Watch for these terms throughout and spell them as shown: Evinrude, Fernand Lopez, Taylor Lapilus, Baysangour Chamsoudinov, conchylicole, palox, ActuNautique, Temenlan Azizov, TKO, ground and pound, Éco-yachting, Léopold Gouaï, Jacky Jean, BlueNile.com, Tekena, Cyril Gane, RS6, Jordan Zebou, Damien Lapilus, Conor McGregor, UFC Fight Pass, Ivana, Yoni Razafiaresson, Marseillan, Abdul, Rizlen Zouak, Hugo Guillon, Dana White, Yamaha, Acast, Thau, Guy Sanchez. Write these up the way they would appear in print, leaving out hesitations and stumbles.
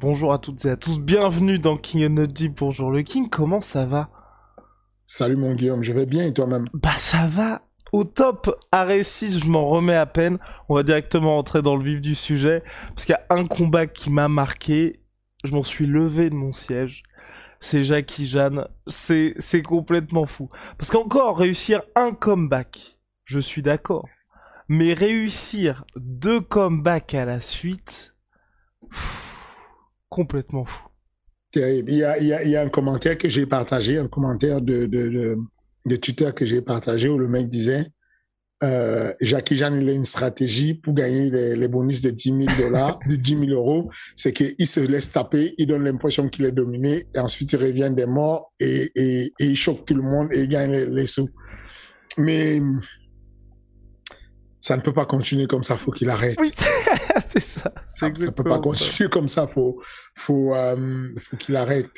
Bonjour à toutes et à tous, bienvenue dans King and Not Deep. Bonjour le King, comment ça va? Salut mon Guillaume, je vais bien et toi-même? Bah ça va, au top. ARES6, je m'en remets à peine, on va directement entrer dans le vif du sujet, parce qu'il y a un combat qui m'a marqué, je m'en suis levé de mon siège, c'est Jacky Jean, c'est complètement fou. Parce qu'encore, réussir un comeback, je suis d'accord, mais réussir 2 comebacks à la suite... Complètement fou. Terrible. Il y a un commentaire que j'ai partagé, un commentaire de Twitter que j'ai partagé où le mec disait Jacky Jean, il a une stratégie pour gagner les bonus de $10,000, de €10,000. C'est qu'il se laisse taper, il donne l'impression qu'il est dominé et ensuite il revient des morts et il choque tout le monde et il gagne les sous. Mais ça ne peut pas continuer comme ça, il faut qu'il arrête. Oui, c'est ça. Ça ne peut pas continuer comme ça, il faut qu'il arrête.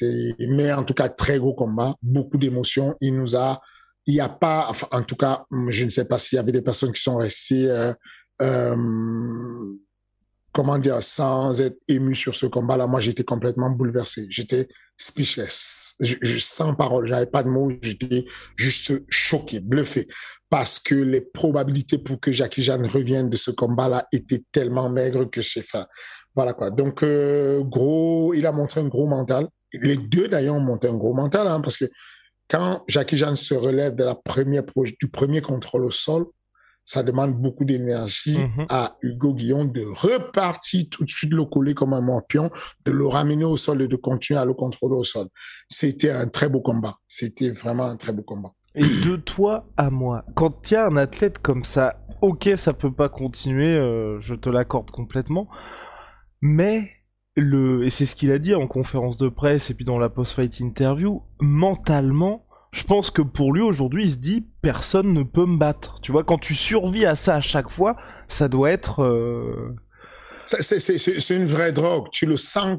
Mais en tout cas, très gros combat, beaucoup d'émotions. Il n'y a pas, enfin, en tout cas, je ne sais pas s'il y avait des personnes qui sont restées, sans être émues sur ce combat-là. Moi, j'étais complètement bouleversé. J'étais speechless, sans parole, j'avais pas de mots, j'étais juste choqué, bluffé, parce que les probabilités pour que Jacky Jean revienne de ce combat-là étaient tellement maigres que c'est fin. Voilà quoi. Donc il a montré un gros mental. Les deux d'ailleurs ont montré un gros mental, hein, parce que quand Jacky Jean se relève de du premier contrôle au sol, ça demande beaucoup d'énergie à Hugo Guillon de repartir tout de suite, le coller comme un morpion, de le ramener au sol et de continuer à le contrôler au sol. C'était un très beau combat. C'était vraiment un très beau combat. Et de toi à moi, quand il y a un athlète comme ça, ok, ça peut pas continuer, je te l'accorde complètement, mais et c'est ce qu'il a dit en conférence de presse et puis dans la post-fight interview, mentalement, je pense que pour lui, aujourd'hui, il se dit « Personne ne peut me battre ». Tu vois, quand tu survis à ça à chaque fois, ça doit être... C'est une vraie drogue. Tu le sens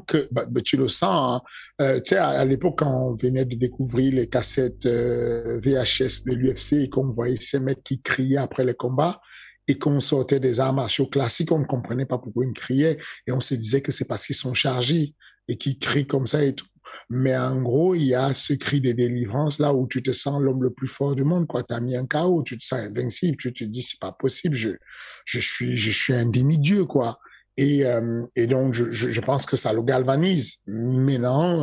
hein. Tu sais, à l'époque, quand on venait de découvrir les cassettes VHS de l'UFC et qu'on voyait ces mecs qui criaient après les combats et qu'on sortait des arts martiaux classiques, on ne comprenait pas pourquoi ils criaient et on se disait que c'est parce qu'ils sont chargés et qu'ils crient comme ça et tout. Mais en gros, il y a ce cri de délivrance là où tu te sens l'homme le plus fort du monde, quoi. T'as mis un KO, tu te sens invincible, tu te dis c'est pas possible, je suis un demi-dieu, quoi. Et donc je pense que ça le galvanise. Maintenant,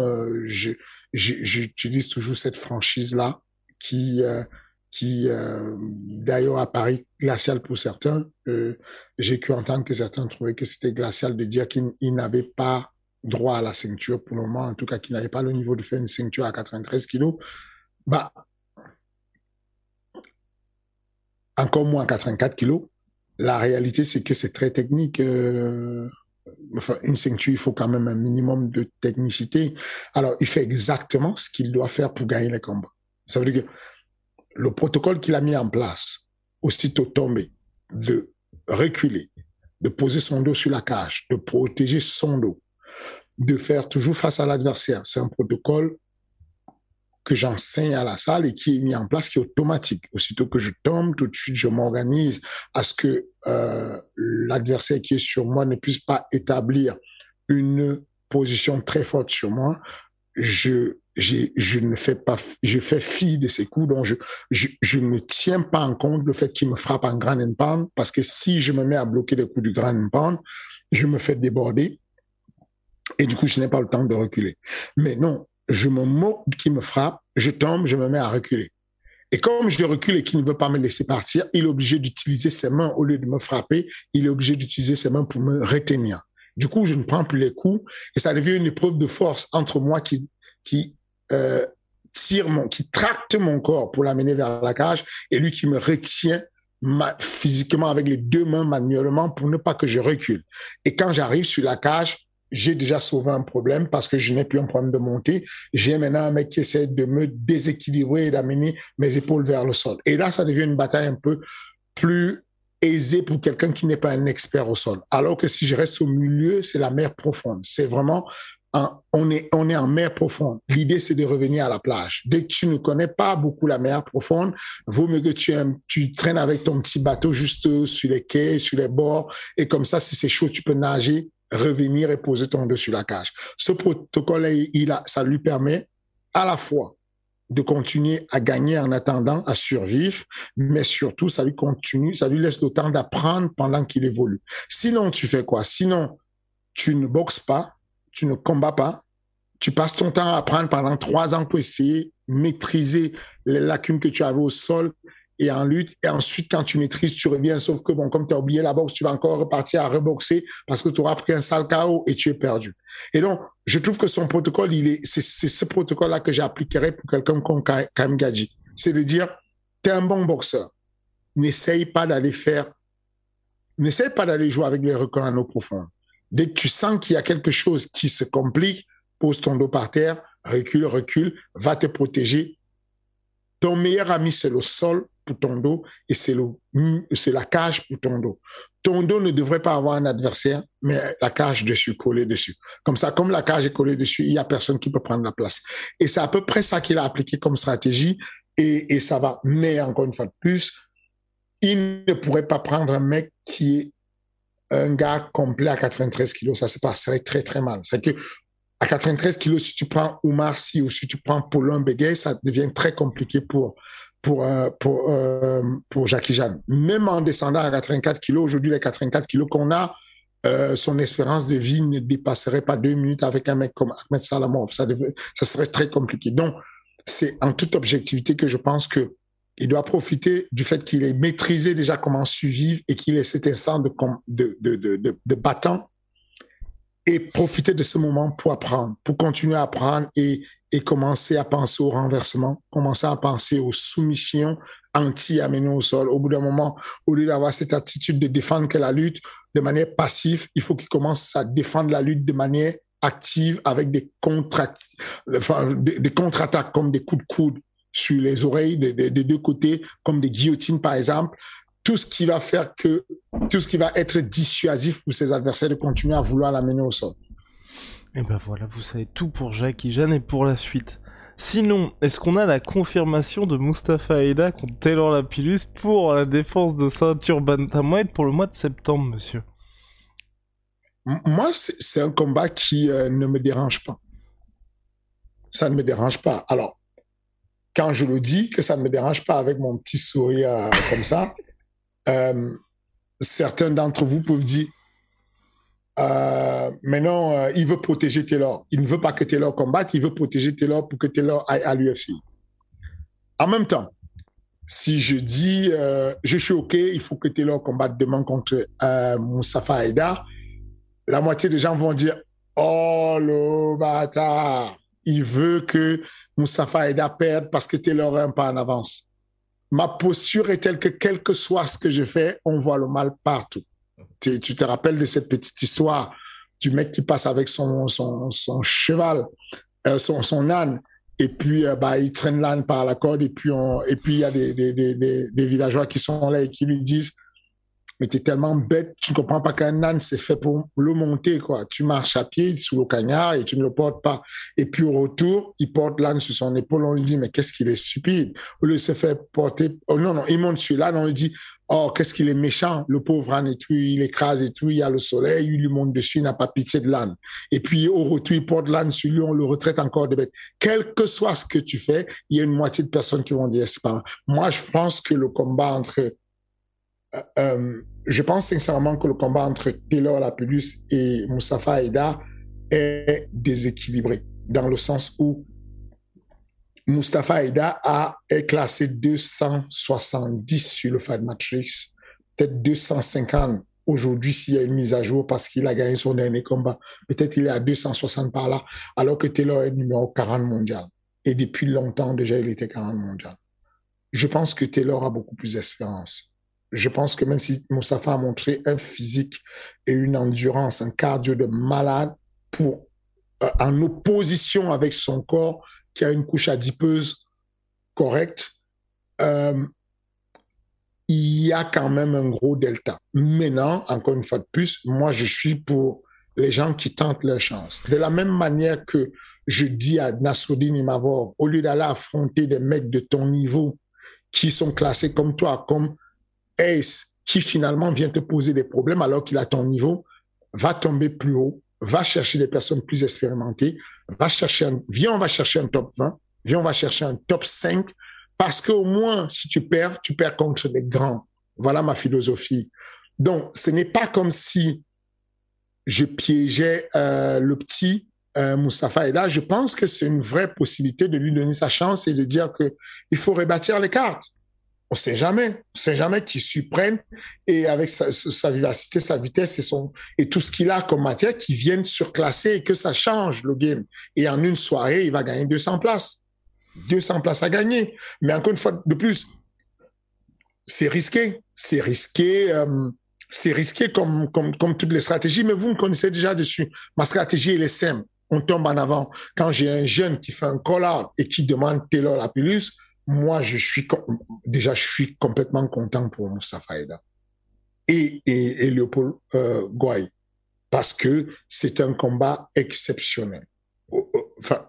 j'utilise toujours cette franchise là qui d'ailleurs à Paris glacial pour certains. J'ai cru entendre que certains trouvaient que c'était glacial de dire qu'ils n'avaient pas droit à la ceinture pour le moment, en tout cas qui n'avait pas le niveau de faire une ceinture à 93 kilos, bah encore moins à 84 kilos. La réalité, c'est que c'est très technique. Une ceinture, il faut quand même un minimum de technicité. Alors, il fait exactement ce qu'il doit faire pour gagner les combats. Ça veut dire que le protocole qu'il a mis en place, aussitôt tombé, de reculer, de poser son dos sur la cage, de protéger son dos, de faire toujours face à l'adversaire. C'est un protocole que j'enseigne à la salle et qui est mis en place, qui est automatique. Aussitôt que je tombe, tout de suite, je m'organise à ce que l'adversaire qui est sur moi ne puisse pas établir une position très forte sur moi. Je fais fi de ses coups, donc je ne tiens pas en compte le fait qu'il me frappe en ground and pound, parce que si je me mets à bloquer les coups du ground and pound, je me fais déborder. Et du coup, je n'ai pas le temps de reculer. Mais non, je me moque qui me frappe, je tombe, je me mets à reculer. Et comme je recule et qu'il ne veut pas me laisser partir, il est obligé d'utiliser ses mains au lieu de me frapper. Il est obligé d'utiliser ses mains pour me retenir. Du coup, je ne prends plus les coups et ça devient une épreuve de force entre moi qui tracte mon corps pour l'amener vers la cage et lui qui me retient physiquement avec les deux mains manuellement pour ne pas que je recule. Et quand j'arrive sur la cage, j'ai déjà sauvé un problème parce que je n'ai plus un problème de montée. J'ai maintenant un mec qui essaie de me déséquilibrer et d'amener mes épaules vers le sol. Et là, ça devient une bataille un peu plus aisée pour quelqu'un qui n'est pas un expert au sol. Alors que si je reste au milieu, c'est la mer profonde. C'est vraiment... On est en mer profonde. L'idée, c'est de revenir à la plage. Dès que tu ne connais pas beaucoup la mer profonde, vaut mieux que tu traînes avec ton petit bateau juste sur les quais, sur les bords. Et comme ça, si c'est chaud, tu peux nager, revenir et poser ton dos sur la cage. Ce protocole, ça lui permet à la fois de continuer à gagner en attendant, à survivre, mais surtout, ça lui laisse le temps d'apprendre pendant qu'il évolue. Sinon, tu fais quoi? Sinon, tu ne boxes pas, tu ne combats pas, tu passes ton temps à apprendre pendant 3 ans pour essayer de maîtriser les lacunes que tu avais au sol et en lutte. Et ensuite, quand tu maîtrises, tu reviens. Sauf que, bon, comme tu as oublié la boxe, tu vas encore repartir à reboxer parce que tu auras pris un sale KO et tu es perdu. Et donc, je trouve que son protocole, c'est ce protocole-là que j'appliquerai pour quelqu'un comme Karim Gadji. C'est de dire, tu es un bon boxeur. N'essaye pas d'aller jouer avec les records en eau profonde. Dès que tu sens qu'il y a quelque chose qui se complique, pose ton dos par terre, recule, va te protéger. Ton meilleur ami, c'est le sol pour ton dos et c'est la cage pour ton dos. Ton dos ne devrait pas avoir un adversaire, mais la cage dessus, collée dessus. Comme ça, comme la cage est collée dessus, il n'y a personne qui peut prendre la place. Et c'est à peu près ça qu'il a appliqué comme stratégie et ça va. Mais encore une fois de plus, il ne pourrait pas prendre un mec qui est un gars complet à 93 kilos, ça se passerait très, très mal. C'est-à-dire qu'à 93 kilos, si tu prends Oumar Sy ou si tu prends Paulin Bégué, ça devient très compliqué pour Jacky Jean. Même en descendant à 84 kilos, aujourd'hui, les 84 kilos qu'on a, son espérance de vie ne dépasserait pas 2 minutes avec un mec comme Ahmed Salamouf. Ça serait très compliqué. Donc, c'est en toute objectivité que je pense que il doit profiter du fait qu'il ait maîtrisé déjà comment survivre et qu'il ait cet instinct de battant et profiter de ce moment pour apprendre, pour continuer à apprendre et commencer à penser au renversement, commencer à penser aux soumissions anti-amener au sol. Au bout d'un moment, au lieu d'avoir cette attitude de défendre que la lutte de manière passive, il faut qu'il commence à défendre la lutte de manière active avec des contre-attaques comme des coups de coude sur les oreilles des deux côtés, comme des guillotines par exemple, tout ce qui va être dissuasif pour ses adversaires de continuer à vouloir l'amener au sol. Et ben voilà, vous savez tout pour Jacky Jean et pour la suite. Sinon, est-ce qu'on a la confirmation de Mustapha Aïda contre Taylor Lapilus pour la défense de ceinture bantamweight pour le mois de septembre, monsieur? Moi, c'est un combat qui ne me dérange pas. Ça ne me dérange pas. Alors, quand je le dis, que ça ne me dérange pas avec mon petit sourire comme ça, certains d'entre vous peuvent dire mais non, il veut protéger Taylor. Il ne veut pas que Taylor combatte, il veut protéger Taylor pour que Taylor aille à l'UFC. En même temps, si je dis je suis OK, il faut que Taylor combatte demain contre Mustapha Aïda, la moitié des gens vont dire « Oh, le bâtard !» Il veut que Mustapha Aïda perde parce que Taylor est un pas en avance. Ma posture est telle que, quel que soit ce que je fais, on voit le mal partout. Tu te rappelles de cette petite histoire du mec qui passe avec son cheval, son âne, et puis il traîne l'âne par la corde, et puis il y a des villageois qui sont là et qui lui disent « Mais t'es tellement bête, tu ne comprends pas qu'un âne, c'est fait pour le monter, quoi. Tu marches à pied sous le cagnard et tu ne le portes pas. » Et puis au retour, il porte l'âne sur son épaule, on lui dit « Mais qu'est-ce qu'il est stupide ?» Au lieu de se faire porter... Oh, non, il monte sur l'âne, on lui dit « Oh, qu'est-ce qu'il est méchant, le pauvre âne et tout, il écrase et tout, il y a le soleil, il lui monte dessus, il n'a pas pitié de l'âne. » Et puis au retour, il porte l'âne sur lui, on le retraite encore de bête. Quel que soit ce que tu fais, il y a une moitié de personnes qui vont dire « C'est pas... » Moi, je pense que le combat entre... je pense sincèrement que le combat entre Taylor Lapilus et Mustapha Aïda est déséquilibré, dans le sens où Mustapha Aïda est classé 270 sur le Fight Matrix, peut-être 250 aujourd'hui s'il y a une mise à jour parce qu'il a gagné son dernier combat. Peut-être il est à 260 par là, alors que Taylor est numéro 40 mondial. Et depuis longtemps déjà, il était 40 mondial. Je pense que Taylor a beaucoup plus d'espérance. Je pense que même si Mustapha a montré un physique et une endurance, un cardio de malade en opposition avec son corps qui a une couche adipeuse correcte, il y a quand même un gros delta. Maintenant, encore une fois de plus, moi je suis pour les gens qui tentent leur chance. De la même manière que je dis à Nassourdine Imavov, au lieu d'aller affronter des mecs de ton niveau qui sont classés comme toi, comme Ace, qui finalement vient te poser des problèmes alors qu'il a ton niveau, va tomber plus haut, va chercher des personnes plus expérimentées, viens on va chercher un top 20, viens on va chercher un top 5, parce qu'au moins, si tu perds contre les grands. Voilà ma philosophie. Donc, ce n'est pas comme si je piégeais le petit Mustapha. Et là, je pense que c'est une vraie possibilité de lui donner sa chance et de dire qu'il faut rebâtir les cartes. On ne sait jamais. On ne sait jamais qu'il s'y prenne. Et avec sa vivacité, sa vitesse et tout ce qu'il a comme matière, qu'il vienne surclasser et que ça change le game. Et en une soirée, il va gagner 200 places. 200 places à gagner. Mais encore une fois de plus, c'est risqué. C'est risqué. C'est risqué comme toutes les stratégies, mais vous me connaissez déjà dessus. Ma stratégie, elle est simple. On tombe en avant. Quand j'ai un jeune qui fait un call-out et qui demande Taylor Lapilus, moi, je suis complètement content pour Mustapha Aïda et Léopold Gouaï, parce que c'est un combat exceptionnel. Enfin,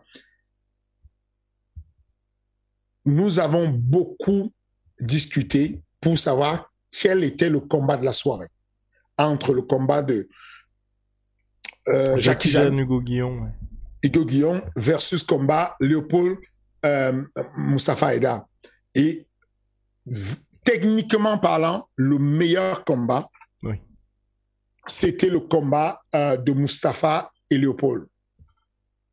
nous avons beaucoup discuté pour savoir quel était le combat de la soirée, entre le combat de Jacky Jean, Hugo Guillon, ouais. Hugo Guillon versus combat Léopold Mustapha Aïda. Et techniquement parlant, le meilleur combat, oui, c'était le combat de Mustapha et Léopold.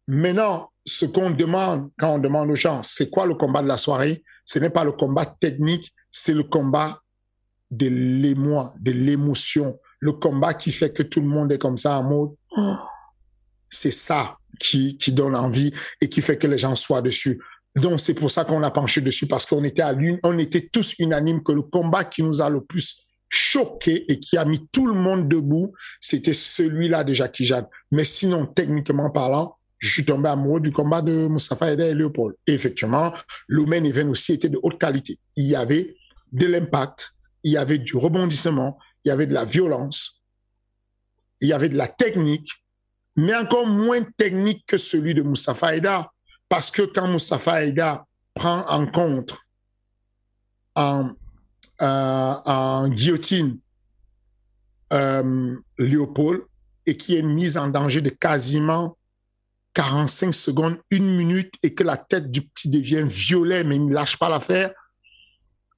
Maintenant, ce qu'on demande quand on demande aux gens, c'est quoi le combat de la soirée? Ce n'est pas le combat technique, c'est le combat de l'émoi, de l'émotion. Le combat qui fait que tout le monde est comme ça en mode... C'est ça qui donne envie et qui fait que les gens soient dessus. Donc, c'est pour ça qu'on a penché dessus, parce qu'on était on était tous unanimes que le combat qui nous a le plus choqué et qui a mis tout le monde debout, c'était celui-là de Jacky Jean. Mais sinon, techniquement parlant, je suis tombé amoureux du combat de Mustapha Aïda et Léopold. Et effectivement, le main event aussi était de haute qualité. Il y avait de l'impact, il y avait du rebondissement, il y avait de la violence, il y avait de la technique, mais encore moins technique que celui de Mustapha Aïda, parce que quand Mustapha Aïda prend en contre en guillotine Léopold et qui est mise en danger de quasiment 45 secondes, 1 minute, et que la tête du petit devient violet mais il ne lâche pas l'affaire,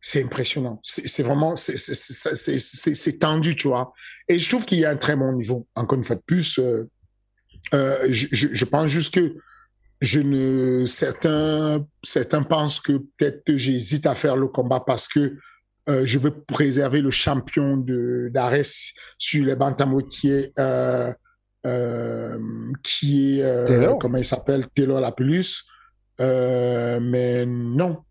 c'est impressionnant. C'est vraiment... C'est tendu, tu vois. Et je trouve qu'il y a un très bon niveau. Encore une fois de plus... je pense juste que certains pensent que peut-être j'hésite à faire le combat parce que je veux préserver le champion d'ARES sur les bantamweight qui est comment il s'appelle, Taylor Lapilus, mais non,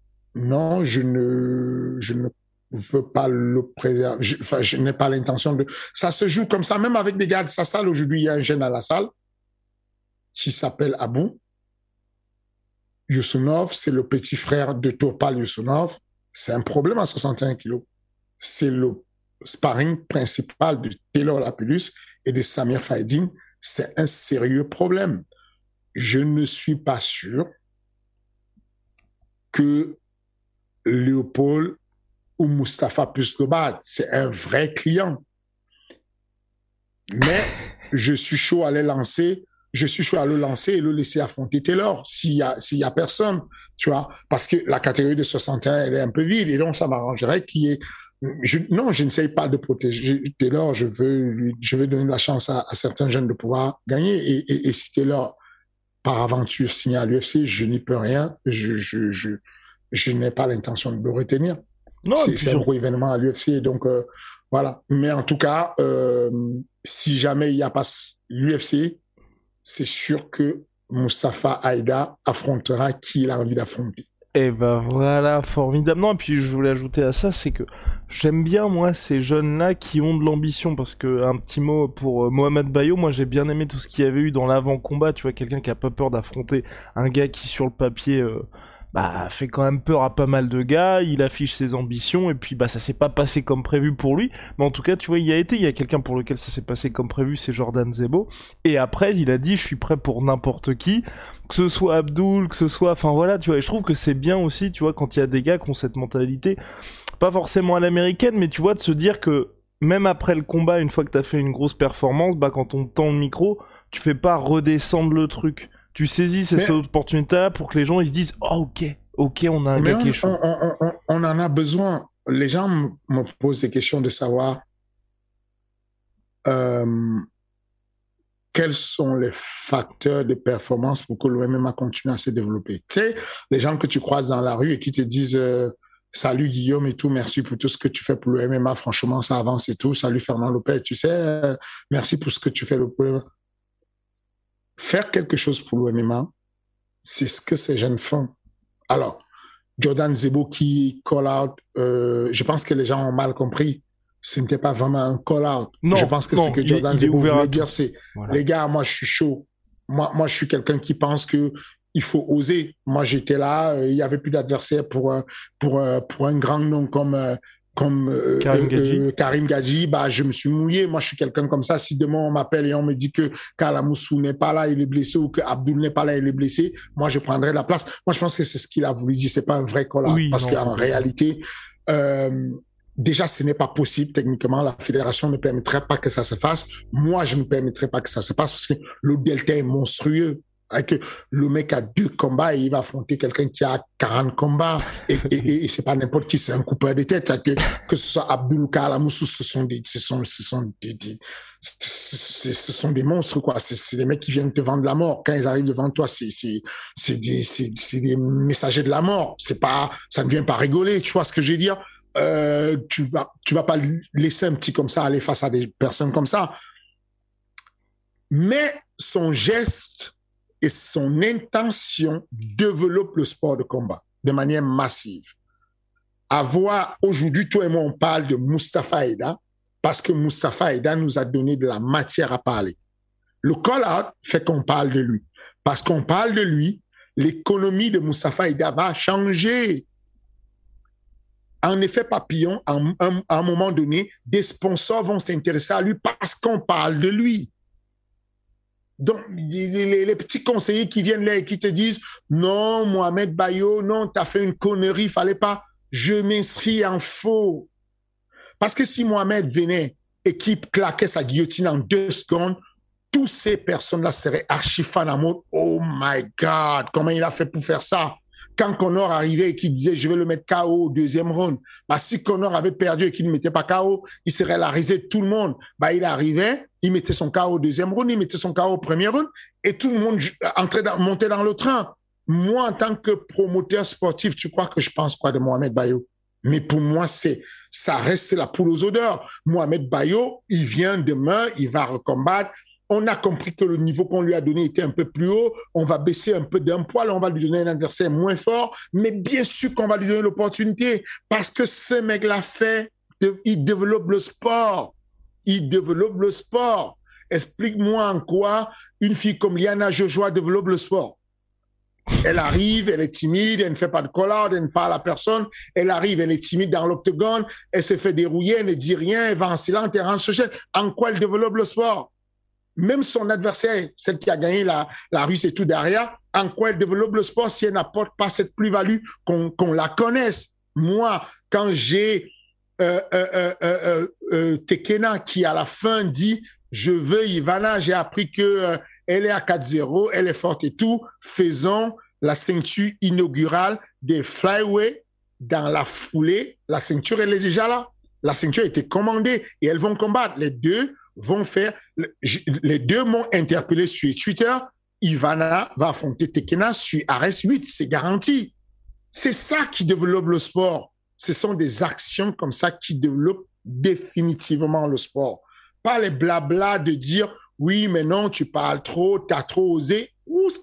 je ne veux pas le préserver. Je n'ai pas l'intention de... Ça se joue comme ça, même avec des gars de sa salle. Aujourd'hui, il y a un jeune à la salle qui s'appelle Abdul. Yusunov, c'est le petit frère de Topal Yusunov. C'est un problème à 61 kilos. C'est le sparring principal de Taylor Lapilus et de Samir Faidin. C'est un sérieux problème. Je ne suis pas sûr que Léopold ou Mustapha puisse le battre. C'est un vrai client. Mais je suis chaud à les lancer. Je suis chaud à le lancer et le laisser affronter Taylor s'il y a personne, tu vois, parce que la catégorie de 61, elle est un peu vide, et donc ça m'arrangerait qu'il y ait... je n'essaye pas de protéger Taylor, je veux donner la chance à certains jeunes de pouvoir gagner, et si Taylor par aventure signé à l'UFC, je n'y peux rien. Je n'ai pas l'intention de le retenir. Non, c'est un gros événement à l'UFC, donc voilà. Mais en tout cas, si jamais il n'y a pas l'UFC, c'est sûr que Mustapha Aïda affrontera qui il a envie d'affronter. Et ben voilà, formidable. Non, et puis je voulais ajouter à ça, c'est que j'aime bien, moi, ces jeunes-là qui ont de l'ambition, parce que, un petit mot pour Mohamed Bayo, moi j'ai bien aimé tout ce qu'il y avait eu dans l'avant-combat, tu vois, quelqu'un qui a pas peur d'affronter un gars qui, sur le papier, fait quand même peur à pas mal de gars, il affiche ses ambitions, et puis bah ça s'est pas passé comme prévu pour lui, mais en tout cas, tu vois, il y a quelqu'un pour lequel ça s'est passé comme prévu, c'est Jordan Zebou, et après, il a dit, je suis prêt pour n'importe qui, que ce soit Abdul, que ce soit, enfin voilà, tu vois, et je trouve que c'est bien aussi, tu vois, quand il y a des gars qui ont cette mentalité, pas forcément à l'américaine, mais tu vois, de se dire que, même après le combat, une fois que t'as fait une grosse performance, bah quand on tend le micro, tu fais pas redescendre le truc, tu saisis cette opportunité-là pour que les gens ils se disent « Oh, ok, on a un gars qui est chaud. » On en a besoin. Les gens me posent des questions de savoir quels sont les facteurs de performance pour que le MMA continue à se développer. Tu sais, les gens que tu croises dans la rue et qui te disent « Salut Guillaume et tout, merci pour tout ce que tu fais pour le MMA, franchement, ça avance et tout. Salut Fernand Lopez, tu sais, merci pour ce que tu fais pour le MMA. » Faire quelque chose pour le MMA, c'est ce que ces jeunes font. Alors, Jordan Zebou qui call-out, je pense que les gens ont mal compris. Ce n'était pas vraiment un call-out. Non, je pense que ce que Jordan Zebou voulait dire, c'est voilà. « Les gars, moi, je suis chaud. Moi, je suis quelqu'un qui pense qu'il faut oser. Moi, j'étais là. Il n'y avait plus d'adversaire pour un grand nom comme Karim Gadji, bah, je me suis mouillé. Moi, je suis quelqu'un comme ça. Si demain, on m'appelle et on me dit que Karl Amoussou n'est pas là, il est blessé, ou que Abdul n'est pas là, il est blessé, moi, je prendrai la place. Moi, je pense que c'est ce qu'il a voulu dire. C'est pas un vrai collab. Oui, parce qu'en réalité, déjà, ce n'est pas possible. Techniquement, la fédération ne permettrait pas que ça se fasse. Moi, je ne permettrais pas que ça se passe parce que le delta est monstrueux. Que le mec a 2 combats et il va affronter quelqu'un qui a 40 combats et c'est pas n'importe qui, c'est un coupeur de tête, que ce soit Abdul Karl Amoussou, ce sont des monstres, quoi. C'est des mecs qui viennent te vendre la mort. Quand ils arrivent devant toi, c'est des messagers de la mort. C'est pas, ça ne vient pas rigoler, tu vois ce que je veux dire. Tu vas pas laisser un petit comme ça aller face à des personnes comme ça. Mais son geste et son intention développe le sport de combat de manière massive. Avoir aujourd'hui, toi et moi, on parle de Mustapha Aïda parce que Mustapha Aïda nous a donné de la matière à parler. Le call-out fait qu'on parle de lui. Parce qu'on parle de lui, l'économie de Mustapha Aïda va changer. En effet, papillon, à un moment donné, des sponsors vont s'intéresser à lui parce qu'on parle de lui. Donc, les petits conseillers qui viennent là et qui te disent « Non, Mohamed Bayo, non, t'as fait une connerie, fallait pas. » Je m'inscris en faux. Parce que si Mohamed venait et qu'il claquait sa guillotine en 2 secondes, toutes ces personnes-là seraient archi-fans en mode « Oh my God, comment il a fait pour faire ça ?» Quand Conor arrivait et qu'il disait « Je vais le mettre KO au 2e round », bah, si Conor avait perdu et qu'il ne mettait pas KO, il serait la risée de tout le monde. Bah, il arrivait, il mettait son KO au 2e round, il mettait son KO au 1er round et tout le monde montait dans le train. Moi, en tant que promoteur sportif, tu crois que je pense quoi de Mohamed Bayo? Mais pour moi, ça reste la poule aux odeurs. Mohamed Bayo, il vient demain, il va recombattre. On a compris que le niveau qu'on lui a donné était un peu plus haut. On va baisser un peu d'un poil. On va lui donner un adversaire moins fort. Mais bien sûr qu'on va lui donner l'opportunité. Parce que ce mec-là il développe le sport. Il développe le sport. Explique-moi en quoi une fille comme Liana Jojoa développe le sport. Elle arrive, elle est timide, elle ne fait pas de collard, elle ne parle à personne. Elle arrive, elle est timide dans l'octogone. Elle se fait dérouiller, elle ne dit rien, elle va en silence, elle rentre chez elle. En quoi elle développe le sport? Même son adversaire, celle qui a gagné la Russe et tout derrière, en quoi elle développe le sport si elle n'apporte pas cette plus-value qu'on la connaisse. Moi, quand j'ai Tekena qui, à la fin, dit « Je veux Ivana, j'ai appris qu'elle est à 4-0, elle est forte et tout. Faisons la ceinture inaugurale des flyway dans la foulée. La ceinture, elle est déjà là. La ceinture a été commandée et elles vont combattre. Les deux m'ont interpellé sur Twitter. Ivana va affronter Tekena sur RS8, c'est garanti. C'est ça qui développe le sport. Ce sont des actions comme ça qui développent définitivement le sport. Pas les blablas de dire « oui, mais non, tu parles trop, tu as trop osé ».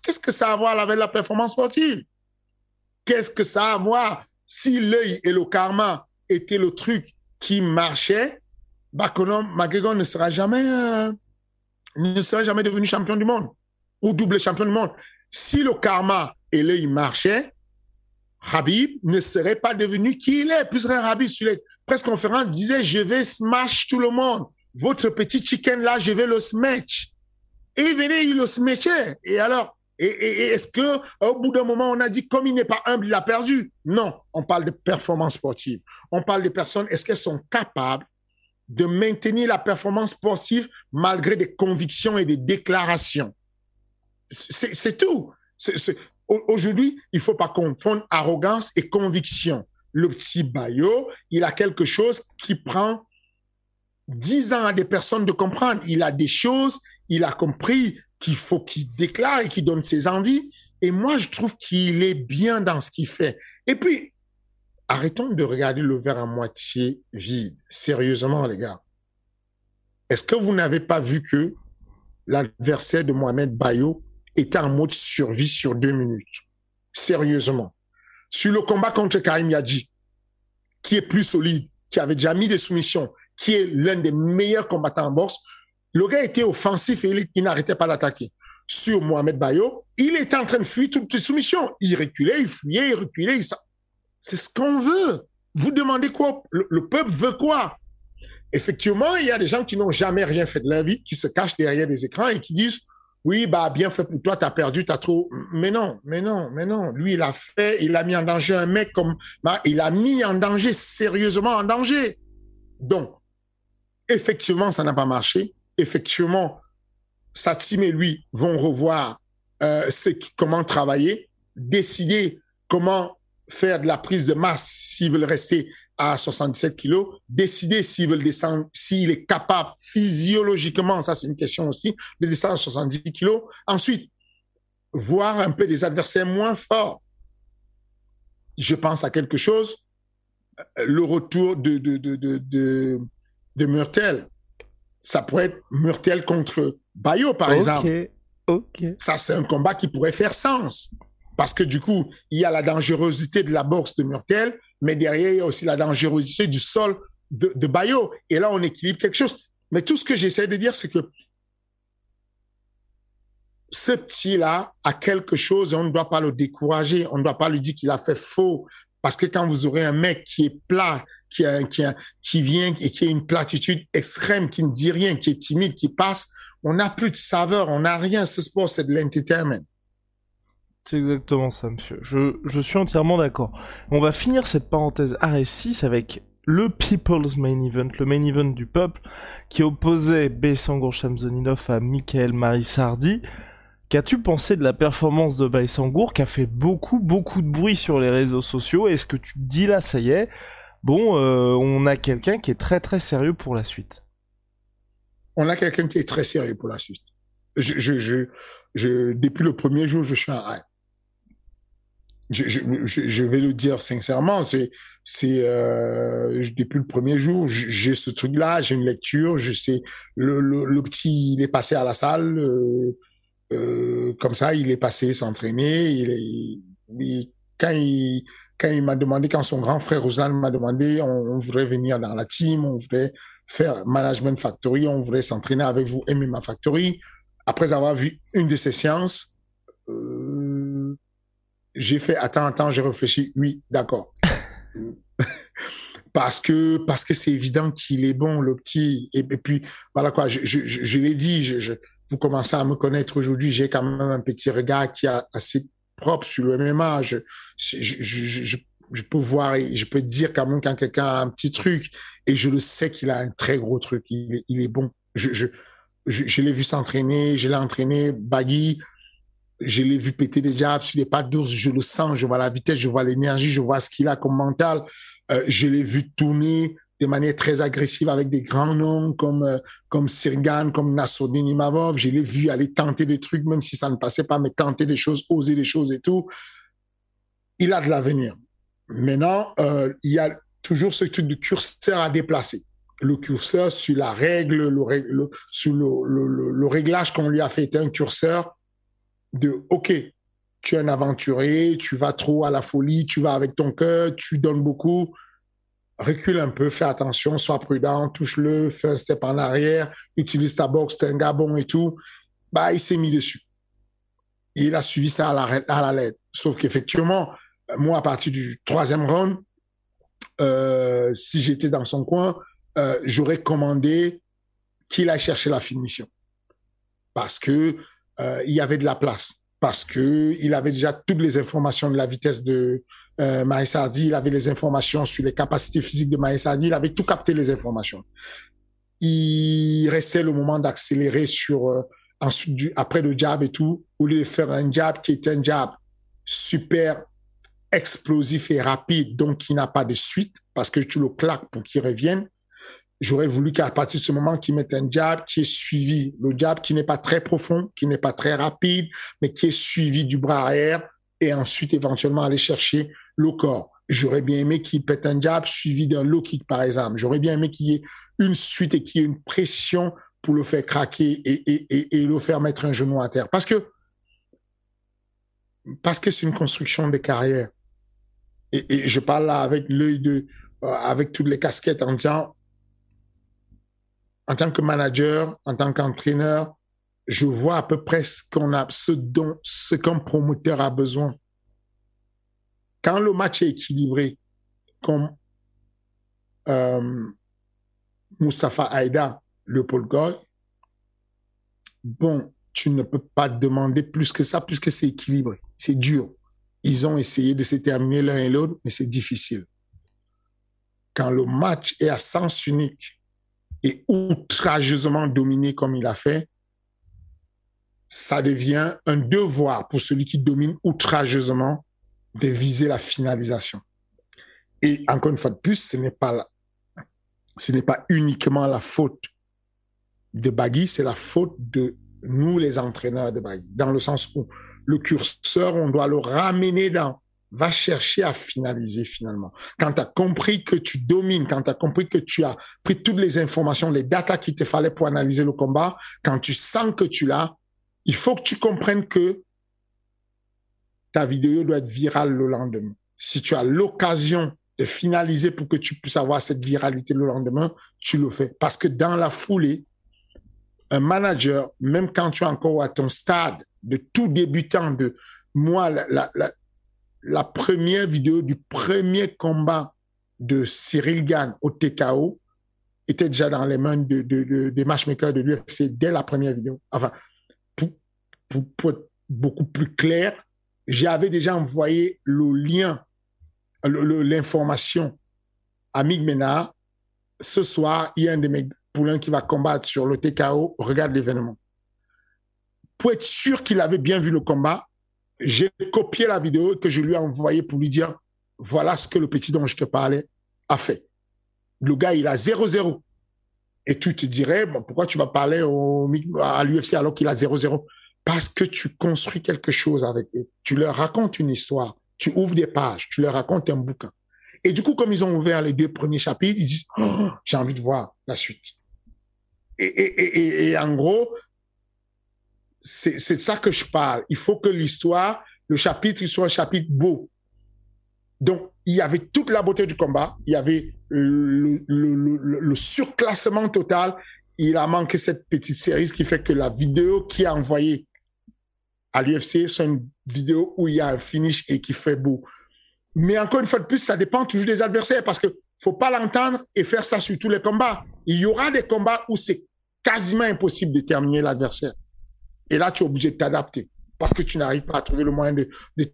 Qu'est-ce que ça a à voir avec la performance sportive? Qu'est-ce que ça a à voir? Si l'œil et le karma étaient le truc qui marchait, bah, Conor McGregor ne sera jamais devenu champion du monde ou double champion du monde. Si le karma et l'œil marchaient, Habib ne serait pas devenu qui il est. Plus rien, Habib, sur les presse conférences, disait « je vais smash tout le monde. Votre petit chicken là, je vais le smash ». Et il venait, il le smashait. Et alors, est-ce qu'au bout d'un moment, on a dit, comme il n'est pas humble, il a perdu? Non, on parle de performance sportive. On parle de personnes, est-ce qu'elles sont capables de maintenir la performance sportive malgré des convictions et des déclarations? C'est tout. Aujourd'hui, il ne faut pas confondre arrogance et conviction. Le petit Bayo, il a quelque chose qui prend 10 ans à des personnes de comprendre. Il a des choses... Il a compris qu'il faut qu'il déclare et qu'il donne ses envies. Et moi, je trouve qu'il est bien dans ce qu'il fait. Et puis, arrêtons de regarder le verre à moitié vide. Sérieusement, les gars. Est-ce que vous n'avez pas vu que l'adversaire de Mohamed Bayo était en mode survie sur 2 minutes? Sérieusement. Sur le combat contre Karim Gadji, qui est plus solide, qui avait déjà mis des soumissions, qui est l'un des meilleurs combattants en boxe, le gars était offensif et il n'arrêtait pas d'attaquer. Sur Mohamed Bayo, il était en train de fuir toutes les soumissions. Il reculait, il fuyait, il reculait. C'est ce qu'on veut. Vous demandez quoi? Le peuple veut quoi? Effectivement, il y a des gens qui n'ont jamais rien fait de leur vie, qui se cachent derrière des écrans et qui disent « oui, bah bien fait pour toi, t'as perdu, t'as trop... » Mais non, mais non, mais non. Lui, il a fait, il a mis en danger un mec comme... Bah, il a mis en danger, sérieusement en danger. Donc, effectivement, ça n'a pas marché. Effectivement, sa team et lui vont revoir comment travailler, décider comment faire de la prise de masse s'ils veulent rester à 77 kilos, décider s'ils veulent descendre, s'il est capable physiologiquement, ça c'est une question aussi, de descendre à 70 kilos. Ensuite, voir un peu des adversaires moins forts. Je pense à quelque chose, le retour de Murtel. Ça pourrait être Murtel contre Bayo, par exemple. Ok. Ça, c'est un combat qui pourrait faire sens. Parce que du coup, il y a la dangerosité de la boxe de Murtel, mais derrière, il y a aussi la dangerosité du sol de Bayo. Et là, on équilibre quelque chose. Mais tout ce que j'essaie de dire, c'est que ce petit-là a quelque chose, on ne doit pas le décourager, on ne doit pas lui dire qu'il a fait faux. Parce que quand vous aurez un mec qui est plat, qui vient et qui a une platitude extrême, qui ne dit rien, qui est timide, qui passe, on n'a plus de saveur, on n'a rien. Ce sport, c'est de l'entertainment. C'est exactement ça, monsieur. Je suis entièrement d'accord. On va finir cette parenthèse RS6 avec le People's Main Event, le main event du peuple, qui opposait Baysangour Chamsoudinov à Mickaël Marie Sardi. Qu'as-tu pensé de la performance de Baysangour qui a fait beaucoup de bruit sur les réseaux sociaux? Est-ce que tu te dis là, ça y est, bon, on a quelqu'un qui est très sérieux pour la suite? On a quelqu'un qui est très sérieux pour la suite. Depuis le premier jour, je suis en rêve. Je vais le dire sincèrement, depuis le premier jour, j'ai ce truc-là, j'ai une lecture, je sais, le petit, il est passé à la salle... comme ça, il est passé s'entraîner. Quand il m'a demandé, quand son grand frère Ousmane m'a demandé, on voudrait venir dans la team, on voudrait faire Management Factory, on voudrait s'entraîner avec vous, MMA Factory. Après avoir vu une de ces séances, j'ai fait attends, j'ai réfléchi. Oui, d'accord. parce que c'est évident qu'il est bon, le petit. Et puis voilà quoi. Je l'ai dit. Vous commencez à me connaître aujourd'hui, j'ai quand même un petit regard qui est assez propre sur le MMA. Je peux voir et je peux dire quand même quand quelqu'un a un petit truc et je le sais qu'il a un très gros truc. Il est bon. Je l'ai vu s'entraîner, je l'ai entraîné baggy, je l'ai vu péter des jabs sur les pattes d'ours, je le sens, je vois la vitesse, je vois l'énergie, je vois ce qu'il a comme mental. Je l'ai vu tourner de manière très agressive avec des grands noms comme Cyril Gane, comme Nassourdine Imavov. Je l'ai vu aller tenter des trucs, même si ça ne passait pas, mais tenter des choses, oser des choses et tout. Il a de l'avenir. Maintenant, il y a toujours ce truc de curseur à déplacer. Le curseur sur la règle, sur le réglage qu'on lui a fait était un curseur de « OK, tu es un aventurier, tu vas trop à la folie, tu vas avec ton cœur, tu donnes beaucoup. Recule un peu, fais attention, sois prudent, touche-le, fais un step en arrière, utilise ta boxe, t'es un gars bon et tout. » Bah, il s'est mis dessus. Et il a suivi ça à la lettre. Sauf qu'effectivement, moi, à partir du troisième round, si j'étais dans son coin, j'aurais commandé qu'il aille chercher la finition. Parce que il y avait de la place. Parce que il avait déjà toutes les informations de la vitesse de Marie Sardi, il avait les informations sur les capacités physiques de Marie Sardi, il avait tout capté, les informations. Il restait le moment d'accélérer sur ensuite après le jab et tout, au lieu de faire un jab qui était un jab super explosif et rapide, donc qui n'a pas de suite, parce que tu le claques pour qu'il revienne. J'aurais voulu qu'à partir de ce moment, qu'ils mettent un jab qui est suivi. Le jab qui n'est pas très profond, qui n'est pas très rapide, mais qui est suivi du bras arrière et ensuite éventuellement aller chercher le corps. J'aurais bien aimé qu'il pète un jab suivi d'un low kick, par exemple. J'aurais bien aimé qu'il y ait une suite et qu'il y ait une pression pour le faire craquer et le faire mettre un genou à terre. Parce que c'est une construction de carrière. Et je parle là avec l'œil avec toutes les casquettes en disant, en tant que manager, en tant qu'entraîneur, je vois à peu près ce qu'un promoteur a besoin. Quand le match est équilibré, comme Mustapha Aïda, Léopold Gouaï, bon, tu ne peux pas demander plus que ça, puisque c'est équilibré, c'est dur. Ils ont essayé de se terminer l'un et l'autre, mais c'est difficile. Quand le match est à sens unique, et outrageusement dominé comme il a fait, ça devient un devoir pour celui qui domine outrageusement de viser la finalisation. Et encore une fois de plus, ce n'est pas uniquement la faute de Bagui, c'est la faute de nous, les entraîneurs de Bagui, dans le sens où le curseur, on doit le ramener va chercher à finaliser finalement. Quand tu as compris que tu domines, quand tu as compris que tu as pris toutes les informations, les datas qu'il te fallait pour analyser le combat, quand tu sens que tu l'as, il faut que tu comprennes que ta vidéo doit être virale le lendemain. Si tu as l'occasion de finaliser pour que tu puisses avoir cette viralité le lendemain, tu le fais. Parce que dans la foulée, un manager, même quand tu es encore à ton stade de tout débutant, la première vidéo du premier combat de Cyril Gane au TKO était déjà dans les mains des matchmakers de l'UFC dès la première vidéo. Enfin, pour être beaucoup plus clair, j'avais déjà envoyé le lien, l'information à Mig Ménard. Ce soir, il y a un de mes poulains qui va combattre sur le TKO. Regarde l'événement. Pour être sûr qu'il avait bien vu le combat, j'ai copié la vidéo que je lui ai envoyée pour lui dire « Voilà ce que le petit dont je te parlais a fait. » Le gars, il a 0-0. Et tu te dirais « Pourquoi tu vas parler à l'UFC alors qu'il a 0-0 » Parce que tu construis quelque chose avec eux. Tu leur racontes une histoire. Tu ouvres des pages. Tu leur racontes un bouquin. Et du coup, comme ils ont ouvert les deux premiers chapitres, ils disent oh, « J'ai envie de voir la suite. » Et en gros... C'est de ça que je parle. Il faut que l'histoire, le chapitre, il soit un chapitre beau. Donc, il y avait toute la beauté du combat. Il y avait le surclassement total. Il a manqué cette petite série, ce qui fait que la vidéo qui est envoyée à l'UFC, c'est une vidéo où il y a un finish et qui fait beau. Mais encore une fois de plus, ça dépend toujours des adversaires parce qu'il ne faut pas l'entendre et faire ça sur tous les combats. Il y aura des combats où c'est quasiment impossible de terminer l'adversaire. Et là, tu es obligé de t'adapter parce que tu n'arrives pas à trouver le moyen de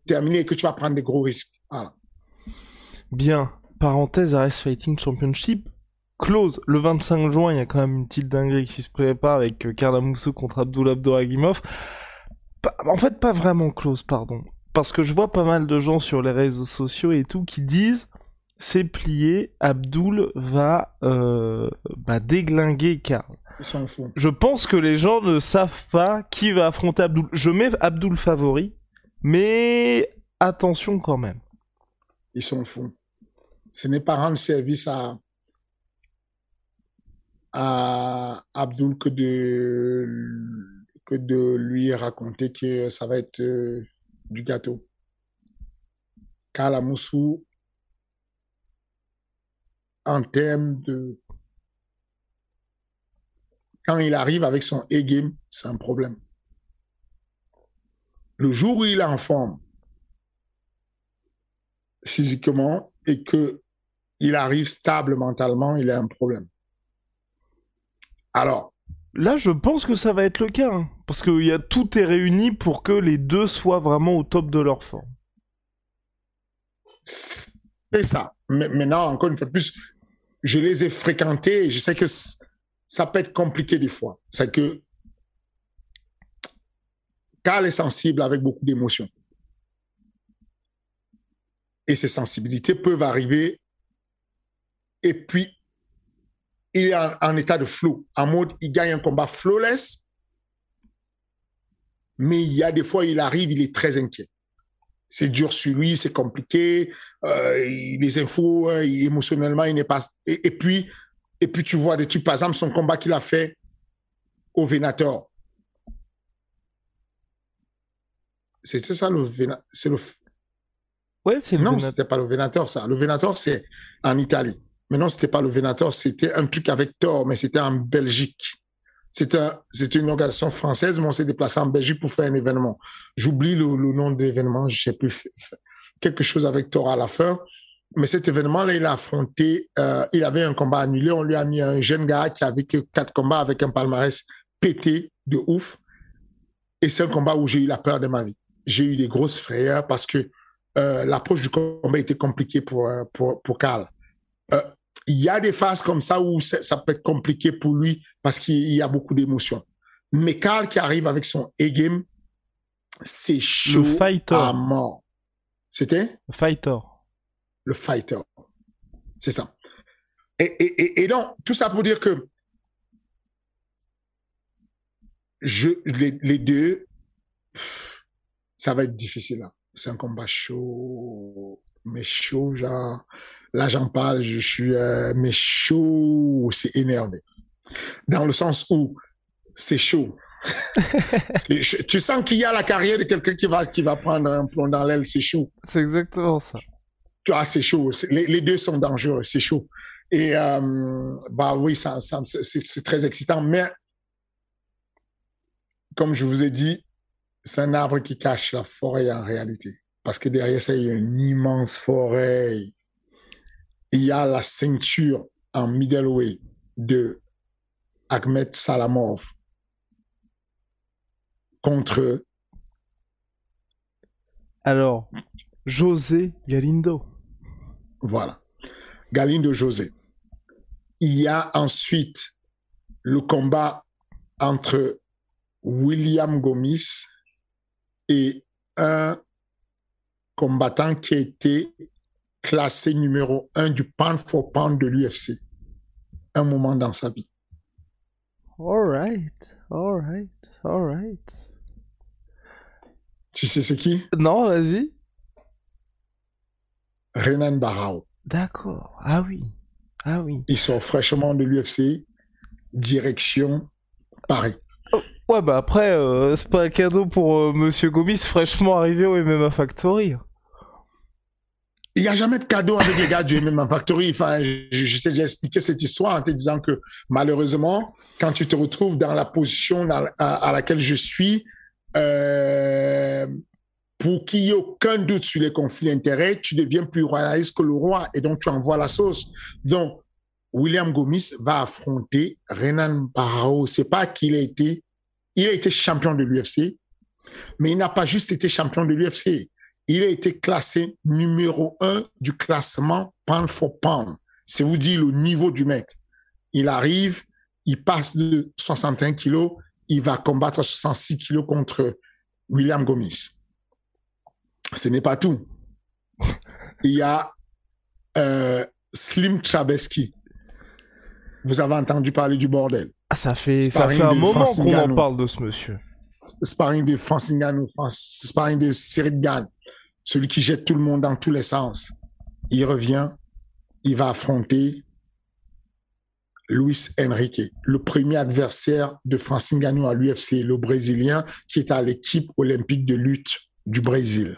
terminer et que tu vas prendre des gros risques. Voilà. Bien. Parenthèse, ARES Fighting Championship. Close. Le 25 juin, il y a quand même une petite dinguerie qui se prépare avec Karl Amoussou contre Abdul Abdouragimov. En fait, pas vraiment close, pardon. Parce que je vois pas mal de gens sur les réseaux sociaux et tout qui disent c'est plié, Abdul va déglinguer Karl. Je pense que les gens ne savent pas qui va affronter Abdul. Je mets Abdul favori, mais attention quand même. Ils s'en font. Ce n'est pas rendre service à Abdul que de lui raconter que ça va être du gâteau. Karl Amoussou, en termes de... Quand il arrive avec son A-game, c'est un problème. Le jour où il est en forme physiquement et qu'il arrive stable mentalement, il a un problème. Alors... Là, je pense que ça va être le cas, hein, parce que tout est réuni pour que les deux soient vraiment au top de leur forme. C'est ça. Mais maintenant, encore une fois de plus, je les ai fréquentés et je sais que ça peut être compliqué des fois. C'est que Karl est sensible avec beaucoup d'émotions. Et ces sensibilités peuvent arriver et puis il est en état de flow. En mode, il gagne un combat flawless, mais il y a des fois, il arrive, il est très inquiet. C'est dur sur lui, c'est compliqué, les infos, émotionnellement, il n'est pas... Et puis, tu vois des trucs, par exemple, son combat qu'il a fait au Venator. C'était ça, le Venator? Ouais, c'est le Venator. Non, c'était pas le Venator, ça. Le Venator, c'est en Italie. Mais non, c'était pas le Venator, c'était un truc avec Thor, mais c'était en Belgique. C'était une organisation française, mais on s'est déplacé en Belgique pour faire un événement. J'oublie le nom de l'événement, je ne sais plus. Quelque chose avec Thor à la fin. Mais cet événement-là, il a affronté, il avait un combat annulé. On lui a mis un jeune gars qui avait 4 combats avec un palmarès pété de ouf. Et c'est un combat où j'ai eu la peur de ma vie. J'ai eu des grosses frayeurs parce que l'approche du combat était compliquée pour Karl. Il y a des phases comme ça où ça peut être compliqué pour lui parce qu'il y a beaucoup d'émotions. Mais Karl qui arrive avec son A-game, c'est chaud à mort. C'était ? Le fighter. C'est ça. Et donc, tout ça pour dire que les deux, ça va être difficile là. C'est un combat chaud. Mais chaud, genre, là j'en parle, je suis mais chaud, c'est énervé. Dans le sens où c'est chaud. Tu sens qu'il y a la carrière de quelqu'un qui va prendre un plomb dans l'aile, c'est chaud. C'est exactement ça. Tu vois, c'est chaud. Les deux sont dangereux, c'est chaud. Et oui, c'est très excitant, mais comme je vous ai dit, c'est un arbre qui cache la forêt en réalité. Parce que derrière ça, il y a une immense forêt. Il y a la ceinture en middleweight de Ahmed Salamouf contre... Alors, José Galindo. Voilà. Galindo José. Il y a ensuite le combat entre William Gomis et un combattant qui a été classé numéro 1 du pound for pound de l'UFC. Un moment dans sa vie. All right. Tu sais c'est qui ? Non, vas-y. Renan Barão. D'accord, ah oui. Ils sont fraîchement de l'UFC, direction Paris. Ouais, bah après, c'est pas un cadeau pour Monsieur Gomis fraîchement arrivé au MMA Factory. Il n'y a jamais de cadeau avec les gars du MMA Factory. Enfin, je t'ai déjà expliqué cette histoire en te disant que malheureusement, quand tu te retrouves dans la position à laquelle je suis, pour qu'il n'y ait aucun doute sur les conflits d'intérêts, tu deviens plus royaliste que le roi et donc tu envoies la sauce. Donc, William Gomis va affronter Renan Barão. C'est pas qu'il a été... Il a été champion de l'UFC, mais il n'a pas juste été champion de l'UFC. Il a été classé numéro 1 du classement pound for pound. C'est vous dire le niveau du mec. Il arrive, il passe de 61 kilos, il va combattre 66 kilos contre William Gomis. Ce n'est pas tout. Il y a Slim Chabeski. Vous avez entendu parler du bordel. Ah, ça fait un moment qu'on en parle de ce monsieur. Sparring de Francine Gane, sparring de Cyril Gane, celui qui jette tout le monde dans tous les sens. Il revient, il va affronter Luis Enrique, le premier adversaire de Francine Gane à l'UFC, le Brésilien qui est à l'équipe olympique de lutte du Brésil.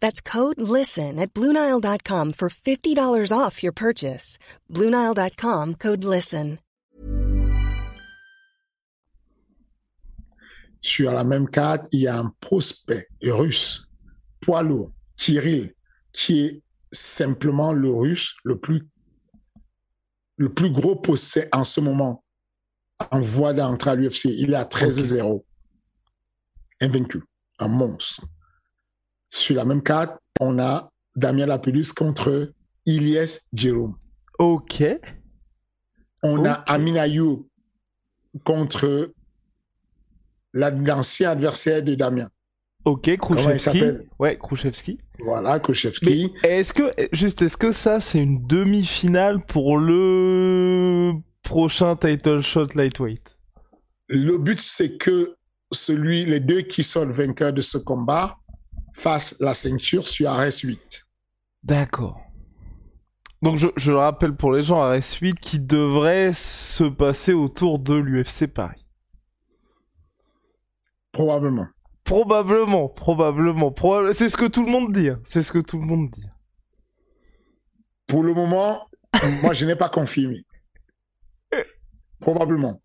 That's code LISTEN at BlueNile.com for $50 off your purchase. BlueNile.com, code LISTEN. Sur la même carte, il y a un prospect russe, poids lourd, Kirill, qui est simplement le russe le plus gros possède en ce moment, en voie d'entrer à l'UFC. Il est à 13-0, invaincu, un monstre. Sur la même carte, on a Damien Lapilus contre Ilyes Jerome. Ok. On a Amin Ayoub contre l'ancien adversaire de Damien. Ok, Krouchevski. Ouais, Krouchevski. Voilà, Krouchevski. Mais est-ce que ça, c'est une demi-finale pour le prochain title shot lightweight? Le but, c'est que les deux qui sont le vainqueur de ce combat fassent la ceinture sur RS8. D'accord. Donc, je le rappelle pour les gens, RS8 qui devrait se passer autour de l'UFC Paris. Probablement. C'est ce que tout le monde dit. Pour le moment, moi, je n'ai pas confirmé. Probablement.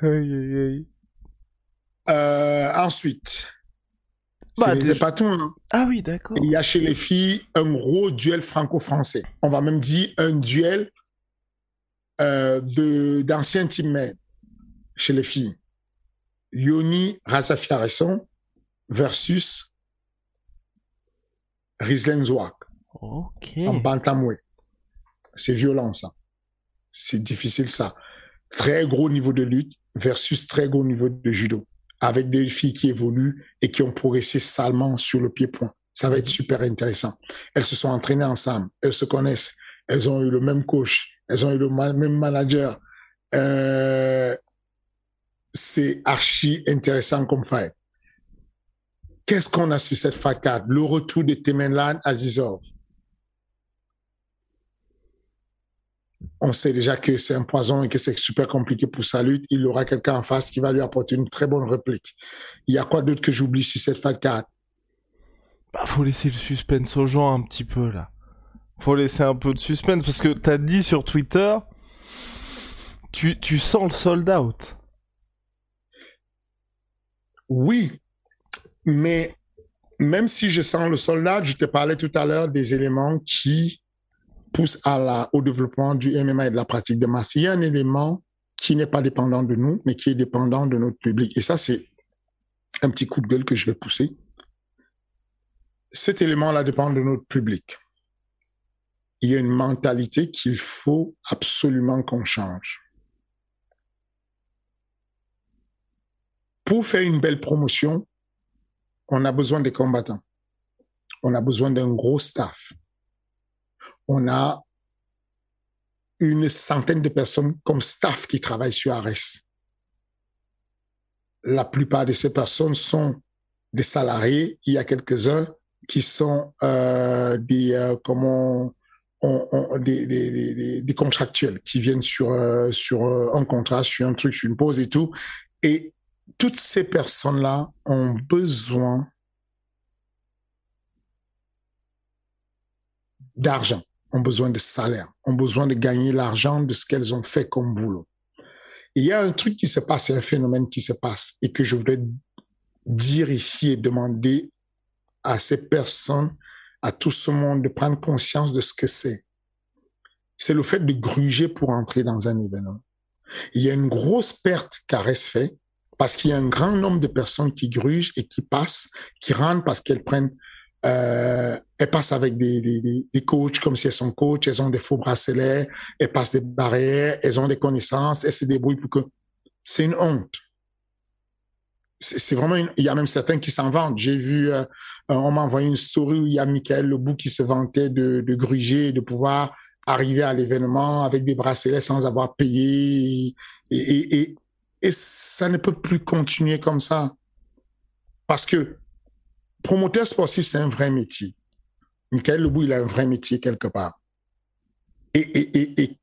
Ensuite, c'est pas tout. Hein. Ah oui, d'accord. Il y a chez les filles un gros duel franco-français. On va même dire un duel d'anciens teammates chez les filles. Yoni Razafiaresson versus Rizlen Zouak. Ok. En bantamweight. C'est violent, ça. C'est difficile, ça. Très gros niveau de lutte versus très gros niveau de judo. Avec des filles qui évoluent et qui ont progressé salement sur le pied-point. Ça va être super intéressant. Elles se sont entraînées ensemble. Elles se connaissent. Elles ont eu le même coach. Elles ont eu le même manager. C'est archi intéressant comme fight. Qu'est-ce qu'on a sur cette fight card? Le retour de Temenlan Azizov. On sait déjà que c'est un poison et que c'est super compliqué pour sa lutte. Il aura quelqu'un en face qui va lui apporter une très bonne réplique. Il y a quoi d'autre que j'oublie sur cette fight card? Bah, faut laisser le suspense aux gens un petit peu, là. Faut laisser un peu de suspense parce que t'as dit sur Twitter, tu sens le sold out. Oui, mais même si je sens le soldat, je te parlais tout à l'heure des éléments qui poussent au développement du MMA et de la pratique de masse. Il y a un élément qui n'est pas dépendant de nous, mais qui est dépendant de notre public. Et ça, c'est un petit coup de gueule que je vais pousser. Cet élément-là dépend de notre public. Il y a une mentalité qu'il faut absolument qu'on change. Pour faire une belle promotion, on a besoin des combattants. On a besoin d'un gros staff. On a une centaine de personnes comme staff qui travaillent sur ARES. La plupart de ces personnes sont des salariés. Il y a quelques-uns qui sont des contractuels qui viennent sur un contrat, sur un truc, sur une pause et tout. Et toutes ces personnes-là ont besoin d'argent, ont besoin de salaire, ont besoin de gagner l'argent de ce qu'elles ont fait comme boulot. Et il y a un truc qui se passe, un phénomène qui se passe et que je voudrais dire ici et demander à ces personnes, à tout ce monde de prendre conscience de ce que c'est. c'est le fait de gruger pour entrer dans un événement. Il y a une grosse perte qu'ARES fait parce qu'il y a un grand nombre de personnes qui grugent et qui passent, qui rentrent parce qu'elles prennent, elles passent avec des coachs comme si elles sont coachs, elles ont des faux bracelets, elles passent des barrières, elles ont des connaissances, elles se débrouillent pour que... C'est une honte. C'est vraiment une... Il y a même certains qui s'en vantent. J'ai vu, on m'a envoyé une story où il y a Mickaël Lebout qui se vantait de gruger, de pouvoir arriver à l'événement avec des bracelets sans avoir payé. Et ça ne peut plus continuer comme ça. Parce que promoteur sportif, c'est un vrai métier. Mickaël Lebout, il a un vrai métier quelque part. Et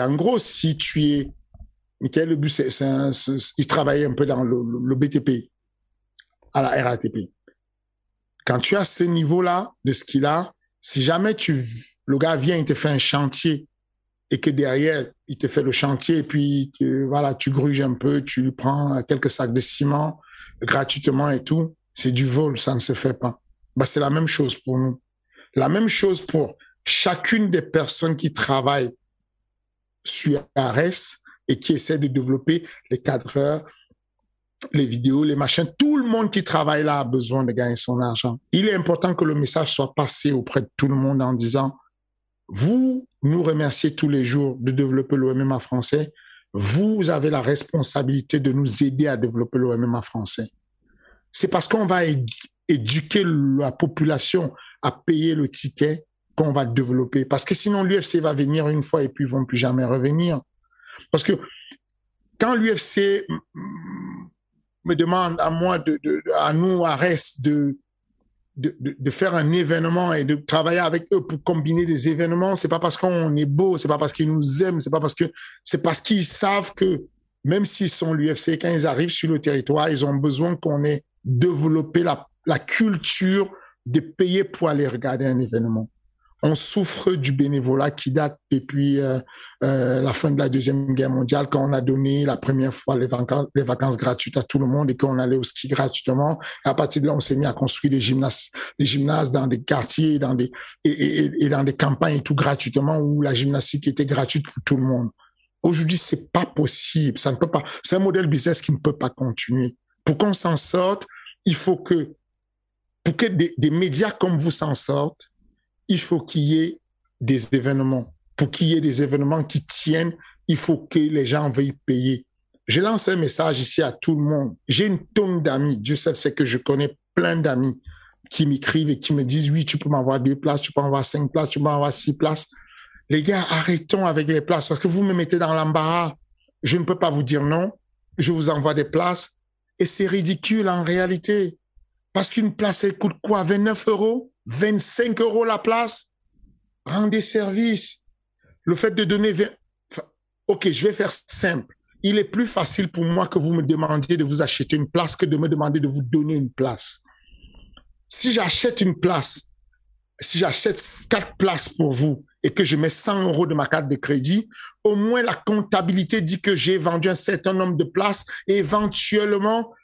en gros, si tu es... Mickaël Lebout, il travaillait un peu dans le BTP, à la RATP. Quand tu as ce niveau-là, de ce qu'il a, si jamais le gars vient, il te fait un chantier et que derrière, il te fait le chantier et puis voilà, tu gruges un peu, tu lui prends quelques sacs de ciment gratuitement et tout, c'est du vol, ça ne se fait pas. Bah, c'est la même chose pour nous. La même chose pour chacune des personnes qui travaillent sur ARES et qui essaie de développer les cadreurs, les vidéos, les machins. Tout le monde qui travaille là a besoin de gagner son argent. Il est important que le message soit passé auprès de tout le monde en disant « Vous nous remerciez tous les jours de développer le MMA français. Vous avez la responsabilité de nous aider à développer le MMA français. » C'est parce qu'on va éduquer la population à payer le ticket qu'on va développer. Parce que sinon, l'UFC va venir une fois et puis ils ne vont plus jamais revenir. Parce que quand l'UFC me demande à moi, à nous, à ARES, de faire un événement et de travailler avec eux pour combiner des événements, c'est pas parce qu'on est beau, c'est pas parce qu'ils nous aiment, c'est parce qu'ils savent que même s'ils sont l'UFC, quand ils arrivent sur le territoire, ils ont besoin qu'on ait développé la culture de payer pour aller regarder un événement. On souffre du bénévolat qui date depuis la fin de la Deuxième Guerre mondiale, quand on a donné la première fois les vacances gratuites à tout le monde et qu'on allait au ski gratuitement. Et à partir de là, on s'est mis à construire des gymnases dans des quartiers, et dans des campagnes et tout gratuitement, où la gymnastique était gratuite pour tout le monde. Aujourd'hui, c'est pas possible. Ça ne peut pas. C'est un modèle business qui ne peut pas continuer. Pour qu'on s'en sorte, pour que des médias comme vous s'en sortent, il faut qu'il y ait des événements. Pour qu'il y ait des événements qui tiennent, il faut que les gens veuillent payer. Je lance un message ici à tout le monde. J'ai une tonne d'amis. Dieu sait que je connais plein d'amis qui m'écrivent et qui me disent « Oui, tu peux m'avoir 2 places, tu peux m'avoir 5 places, tu peux m'avoir 6 places. » Les gars, arrêtons avec les places parce que vous me mettez dans l'embarras. Je ne peux pas vous dire non. Je vous envoie des places. Et c'est ridicule en réalité. Parce qu'une place, elle coûte quoi? 29 €? 25 € la place, rendez service. Le fait de donner... Ok, je vais faire simple. Il est plus facile pour moi que vous me demandiez de vous acheter une place que de me demander de vous donner une place. Si j'achète une place, si j'achète 4 places pour vous et que je mets 100 € de ma carte de crédit, au moins la comptabilité dit que j'ai vendu un certain nombre de places et éventuellement,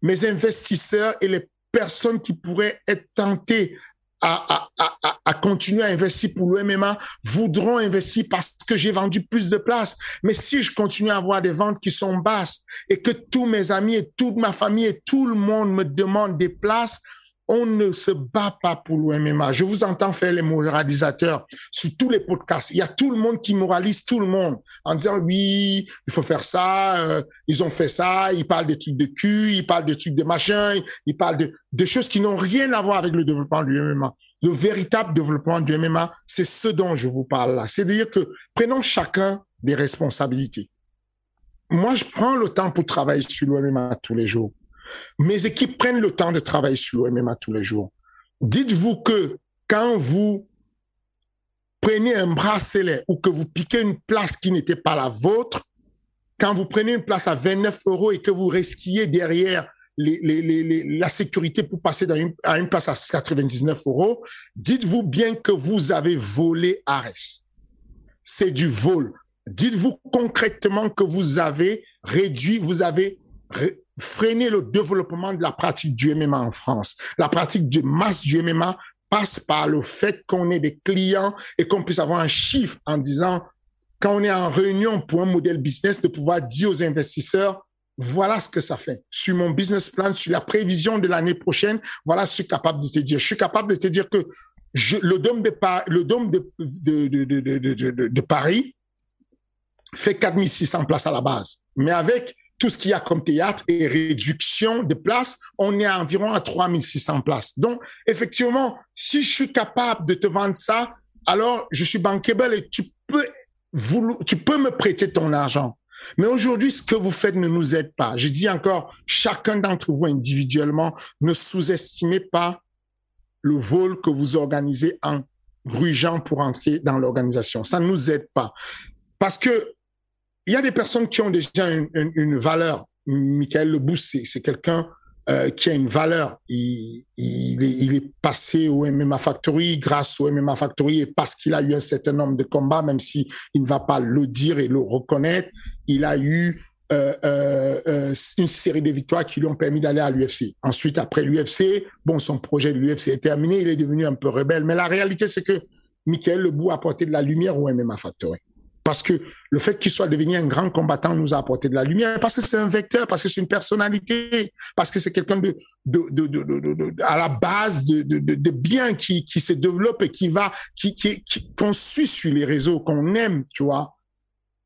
mes investisseurs et les personnes qui pourraient être tentées à continuer à investir pour le MMA voudront investir parce que j'ai vendu plus de places. Mais si je continue à avoir des ventes qui sont basses et que tous mes amis et toute ma famille et tout le monde me demandent des places, on ne se bat pas pour le MMA. Je vous entends faire les moralisateurs sur tous les podcasts. Il y a tout le monde qui moralise tout le monde en disant « Oui, il faut faire ça, ils ont fait ça, ils parlent des trucs de cul, ils parlent des trucs de machin, ils parlent de choses qui n'ont rien à voir avec le développement du MMA. » Le véritable développement du MMA, c'est ce dont je vous parle là. C'est-à-dire que prenons chacun des responsabilités. Moi, je prends le temps pour travailler sur le MMA tous les jours. Mes équipes prennent le temps de travailler sur le MMA tous les jours. Dites-vous que quand vous prenez un bracelet ou que vous piquez une place qui n'était pas la vôtre, quand vous prenez une place à 29 € et que vous risquiez derrière la sécurité pour passer à une place à 99 €, dites-vous bien que vous avez volé ARES. C'est du vol. Dites-vous concrètement que vous avez réduit, vous avez... freiner le développement de la pratique du MMA en France. La pratique de masse du MMA passe par le fait qu'on ait des clients et qu'on puisse avoir un chiffre en disant, quand on est en réunion pour un modèle business, de pouvoir dire aux investisseurs, voilà ce que ça fait. Sur mon business plan, sur la prévision de l'année prochaine, voilà ce que je suis capable de te dire. Je suis capable de te dire que le dôme de Paris fait 4600 places à la base. Mais avec tout ce qu'il y a comme théâtre et réduction de places, on est à environ à 3600 places. Donc, effectivement, si je suis capable de te vendre ça, alors je suis bankable et tu peux me prêter ton argent. Mais aujourd'hui, ce que vous faites ne nous aide pas. Je dis encore, chacun d'entre vous individuellement, ne sous-estimez pas le vol que vous organisez en grugeant pour entrer dans l'organisation. Ça ne nous aide pas. Parce que il y a des personnes qui ont déjà une valeur. Mickaël Lebout, c'est quelqu'un qui a une valeur. Il est passé au MMA Factory grâce au MMA Factory et parce qu'il a eu un certain nombre de combats, même si il ne va pas le dire et le reconnaître, il a eu une série de victoires qui lui ont permis d'aller à l'UFC. Ensuite, après l'UFC, bon, son projet de l'UFC est terminé, il est devenu un peu rebelle. Mais la réalité, c'est que Mickaël Lebout a apporté de la lumière au MMA Factory. Parce que le fait qu'il soit devenu un grand combattant nous a apporté de la lumière, parce que c'est un vecteur, parce que c'est une personnalité, parce que c'est quelqu'un à la base de bien qui se développe et qu'on suit sur les réseaux, qu'on aime, tu vois.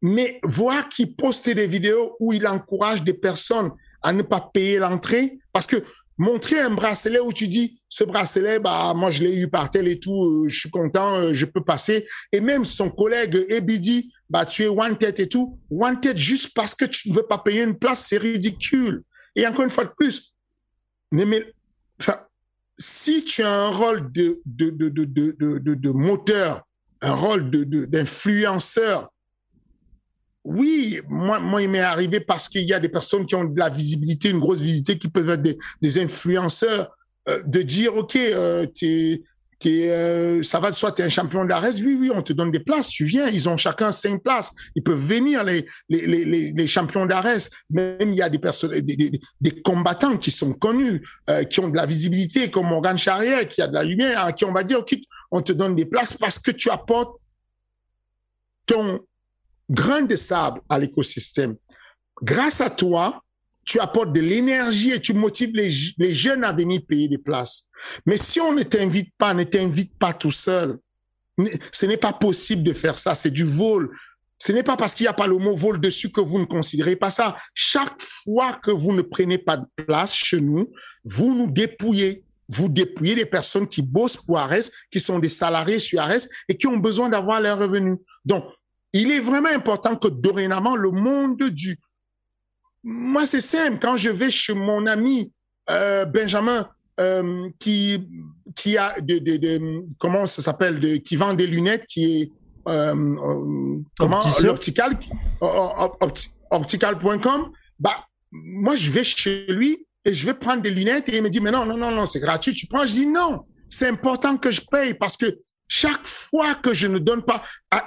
Mais voir qu'il poste des vidéos où il encourage des personnes à ne pas payer l'entrée, parce que montrer un bracelet où tu dis, ce bracelet, bah, moi, je l'ai eu par tel et tout, je suis content, je peux passer. Et même son collègue, Ebi, dit, bah, tu es wanted et tout. Wanted juste parce que tu ne veux pas payer une place, c'est ridicule. Et encore une fois de plus, si tu as un rôle de moteur, un rôle d'influenceur, oui, moi, il m'est arrivé parce qu'il y a des personnes qui ont de la visibilité, une grosse visibilité, qui peuvent être des influenceurs, de dire, OK, ça va de soi, tu es un champion de la RS, oui, on te donne des places, tu viens, ils ont chacun 5 places, ils peuvent venir, les champions de la RS. Même il y a des personnes, des combattants qui sont connus, qui ont de la visibilité, comme Morgan Charrière, qui a de la lumière, à qui on va dire, OK, on te donne des places parce que tu apportes ton grain de sable à l'écosystème. Grâce à toi, tu apportes de l'énergie et tu motives les jeunes à venir payer des places. Mais si on ne t'invite pas tout seul, ce n'est pas possible de faire ça, c'est du vol. Ce n'est pas parce qu'il n'y a pas le mot vol dessus que vous ne considérez pas ça. Chaque fois que vous ne prenez pas de place chez nous, vous nous dépouillez. Vous dépouillez des personnes qui bossent pour ARES, qui sont des salariés sur ARES et qui ont besoin d'avoir leurs revenus. Donc, il est vraiment important que dorénavant, le monde du... Moi, c'est simple. Quand je vais chez mon ami Benjamin, qui a comment ça s'appelle, qui vend des lunettes, qui est optical.com, bah moi je vais chez lui et je vais prendre des lunettes et il me dit mais non, c'est gratuit, tu prends. Je dis non, c'est important que je paye parce que chaque fois que je ne donne pas,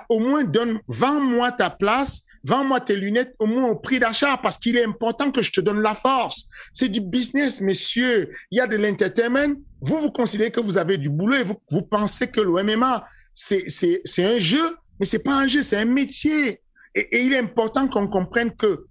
au moins vends-moi ta place, vends-moi tes lunettes, au moins au prix d'achat, parce qu'il est important que je te donne la force. C'est du business, messieurs. Il y a de l'entertainment. Vous considérez que vous avez du boulot et vous pensez que le MMA, c'est un jeu, mais c'est pas un jeu, c'est un métier. Et il est important qu'on comprenne que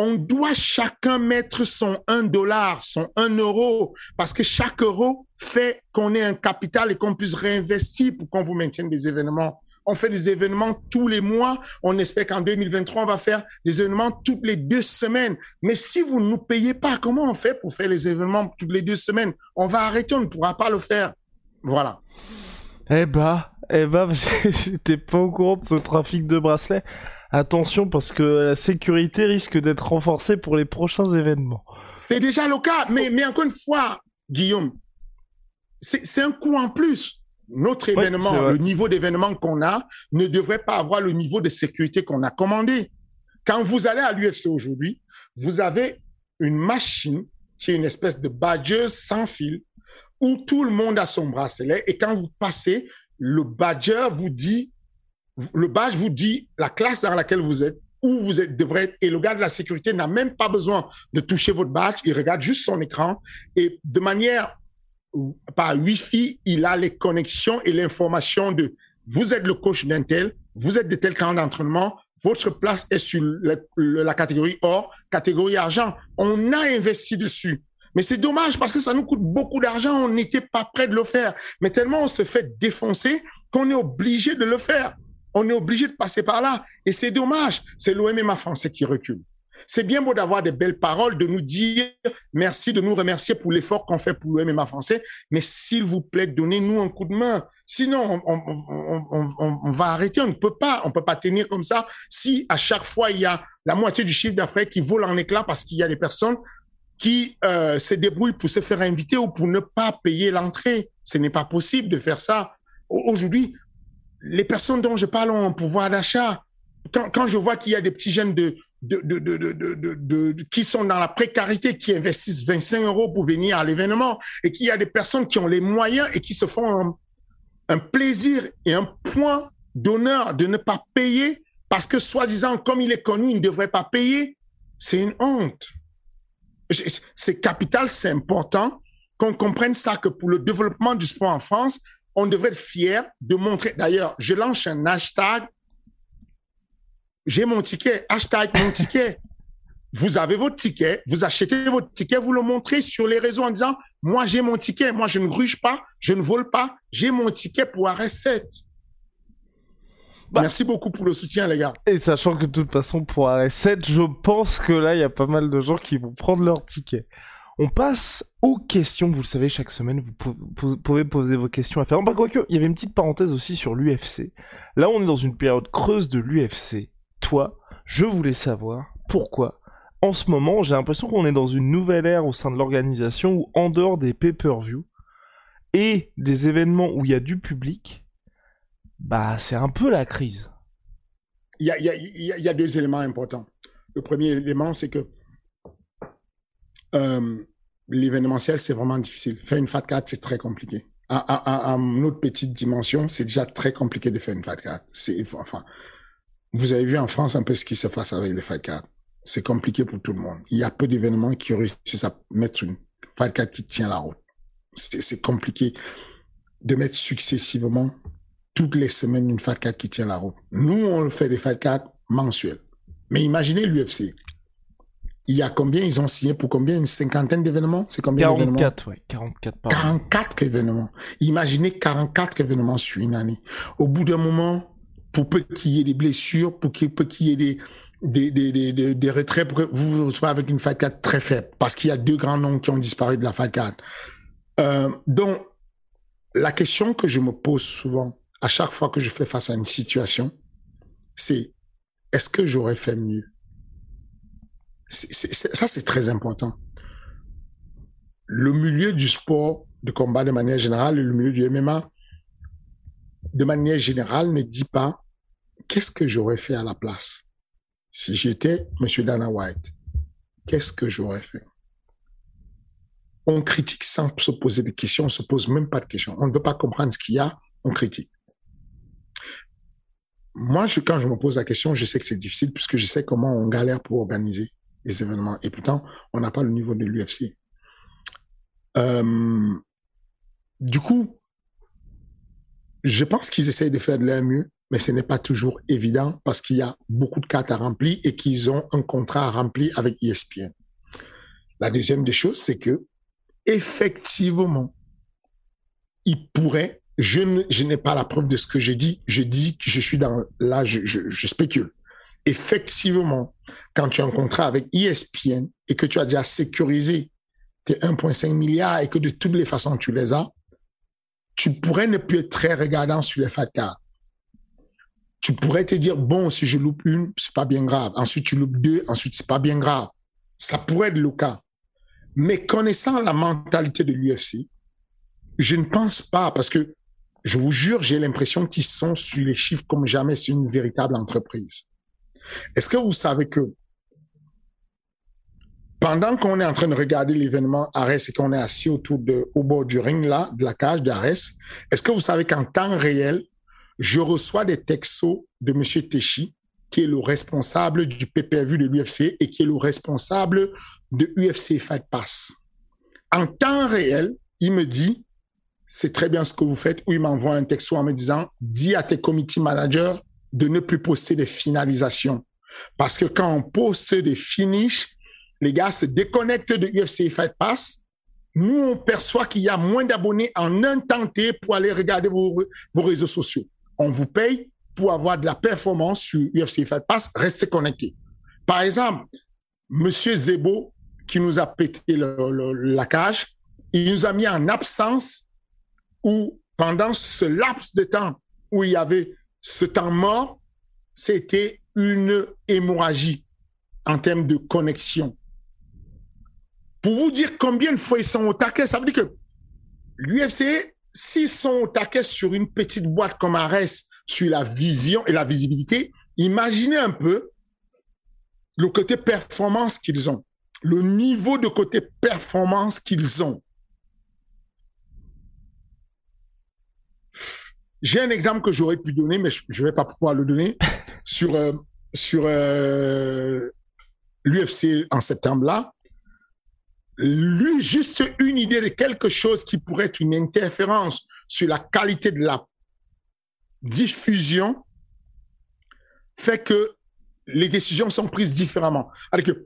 on doit chacun mettre son $1, son €1, parce que chaque euro fait qu'on ait un capital et qu'on puisse réinvestir pour qu'on vous maintienne des événements. On fait des événements tous les mois. On espère qu'en 2023, on va faire des événements toutes les 2 semaines. Mais si vous ne nous payez pas, comment on fait pour faire les événements toutes les 2 semaines? On va arrêter, on ne pourra pas le faire. Voilà. Eh ben, j'étais pas au courant de ce trafic de bracelets. Attention parce que la sécurité risque d'être renforcée pour les prochains événements. C'est déjà le cas, mais encore une fois, Guillaume, c'est un coup en plus. Notre événement, le niveau d'événement qu'on a, ne devrait pas avoir le niveau de sécurité qu'on a commandé. Quand vous allez à l'UFC aujourd'hui, vous avez une machine qui est une espèce de badgeuse sans fil où tout le monde a son bracelet et quand vous passez, le badge vous dit la classe dans laquelle vous êtes, où vous êtes, devrez être, et le gars de la sécurité n'a même pas besoin de toucher votre badge, il regarde juste son écran et de manière par Wi-Fi, il a les connexions et l'information de vous êtes le coach d'un tel, vous êtes de tel camp d'entraînement, votre place est sur la catégorie or, catégorie argent. On a investi dessus. Mais c'est dommage parce que ça nous coûte beaucoup d'argent, on n'était pas prêt de le faire. Mais tellement on se fait défoncer qu'on est obligé de le faire. On est obligé de passer par là. Et c'est dommage. C'est l'OMMA français qui recule. C'est bien beau d'avoir des belles paroles, de nous dire merci, de nous remercier pour l'effort qu'on fait pour l'OMMA français, mais s'il vous plaît, donnez-nous un coup de main. Sinon, on va arrêter. On ne peut pas tenir comme ça si à chaque fois, il y a la moitié du chiffre d'affaires qui vole en éclats parce qu'il y a des personnes qui se débrouillent pour se faire inviter ou pour ne pas payer l'entrée. Ce n'est pas possible de faire ça. Aujourd'hui, les personnes dont je parle ont un pouvoir d'achat. Quand je vois qu'il y a des petits jeunes qui sont dans la précarité, qui investissent 25 € pour venir à l'événement, et qu'il y a des personnes qui ont les moyens et qui se font un plaisir et un point d'honneur de ne pas payer, parce que soi-disant, comme il est connu, il ne devrait pas payer, c'est une honte. C'est capital, c'est important qu'on comprenne ça, que pour le développement du sport en France, on devrait être fier de montrer. D'ailleurs, je lance un hashtag. J'ai mon ticket, hashtag mon ticket. Vous avez votre ticket, vous achetez votre ticket, vous le montrez sur les réseaux en disant « Moi, j'ai mon ticket, moi, je ne gruge pas, je ne vole pas, j'ai mon ticket pour ARES7 ». Merci beaucoup pour le soutien, les gars. Et sachant que de toute façon, pour ARES7, je pense que là, il y a pas mal de gens qui vont prendre leur ticket. On passe aux questions. Vous le savez, chaque semaine, vous pouvez poser vos questions à Ferrand. Bah, quoique, il y avait une petite parenthèse aussi sur l'UFC. Là, on est dans une période creuse de l'UFC. Toi, je voulais savoir pourquoi, en ce moment, j'ai l'impression qu'on est dans une nouvelle ère au sein de l'organisation où, en dehors des pay-per-view et des événements où il y a du public, bah, c'est un peu la crise. Il y a deux éléments importants. Le premier élément, c'est que l'événementiel, c'est vraiment difficile. Faire une Fat 4, c'est très compliqué. À une autre petite dimension, c'est déjà très compliqué de faire une Fat 4. Vous avez vu en France un peu ce qui se passe avec les Fight Cards. C'est compliqué pour tout le monde. Il y a peu d'événements qui réussissent à mettre une Fight Card qui tient la route. C'est compliqué de mettre successivement toutes les semaines une Fight Card qui tient la route. Nous, on fait des Fight Cards mensuels. Mais imaginez l'UFC. Il y a combien ils ont signé pour combien? Une cinquantaine d'événements? C'est combien d'événements? 44, oui. 44 par an. 44 événements. Imaginez 44 événements sur une année. Au bout d'un moment, pour peu qu'il y ait des blessures, pour peu qu'il y ait des retraits, pour que vous vous retrouvez avec une Fight Card très faible, parce qu'il y a deux grands noms qui ont disparu de la Fight Card. Donc, la question que je me pose souvent, à chaque fois que je fais face à une situation, c'est est-ce que j'aurais fait mieux? Ça, c'est très important. Le milieu du sport de combat de manière générale et le milieu du MMA, de manière générale, ne dit pas qu'est-ce que j'aurais fait à la place. Si j'étais M. Dana White, qu'est-ce que j'aurais fait? On critique sans se poser de questions, on ne se pose même pas de questions. On ne veut pas comprendre ce qu'il y a, on critique. Moi, quand je me pose la question, je sais que c'est difficile puisque je sais comment on galère pour organiser les événements. Et pourtant, on n'a pas le niveau de l'UFC. Du coup, je pense qu'ils essayent de faire de leur mieux, mais ce n'est pas toujours évident parce qu'il y a beaucoup de cartes à remplir et qu'ils ont un contrat à remplir avec ESPN. La deuxième des choses, c'est que effectivement, ils pourraient, je n'ai pas la preuve de ce que je dis que je suis dans, là, je spécule. Effectivement, quand tu as un contrat avec ESPN et que tu as déjà sécurisé tes 1,5 milliards et que de toutes les façons tu les as, tu pourrais ne plus être très regardant sur les Fight Cards. Tu pourrais te dire, bon, si je loupe une, c'est pas bien grave. Ensuite, tu loupes deux, ensuite, c'est pas bien grave. Ça pourrait être le cas. Mais connaissant la mentalité de l'UFC, je ne pense pas, parce que, je vous jure, j'ai l'impression qu'ils sont sur les chiffres comme jamais. C'est une véritable entreprise. Est-ce que vous savez que pendant qu'on est en train de regarder l'événement ARES et qu'on est assis au bord du ring, là, de la cage d'ARES, est-ce que vous savez qu'en temps réel, je reçois des textos de M. Téchi, qui est le responsable du PPV de l'UFC et qui est le responsable de UFC Fight Pass. En temps réel, il me dit « c'est très bien ce que vous faites » ou il m'envoie un texto en me disant « dis à tes committee managers de ne plus poster des finalisations. » Parce que quand on poste des finishes, les gars se déconnectent de UFC Fight Pass. Nous, on perçoit qu'il y a moins d'abonnés en un temps T pour aller regarder vos réseaux sociaux. On vous paye pour avoir de la performance sur UFC Fight Pass. Restez connectés. Par exemple, M. Zebou, qui nous a pété la cage, il nous a mis en absence où pendant ce laps de temps où il y avait ce temps mort, c'était une hémorragie en termes de connexion. Pour vous dire combien de fois ils sont au taquet, ça veut dire que l'UFC, s'ils sont au taquet sur une petite boîte comme ARES, sur la vision et la visibilité, imaginez un peu le côté performance qu'ils ont, le niveau de côté performance qu'ils ont. J'ai un exemple que j'aurais pu donner, mais je ne vais pas pouvoir le donner, sur l'UFC en septembre là. Juste une idée de quelque chose qui pourrait être une interférence sur la qualité de la diffusion fait que les décisions sont prises différemment. Alors que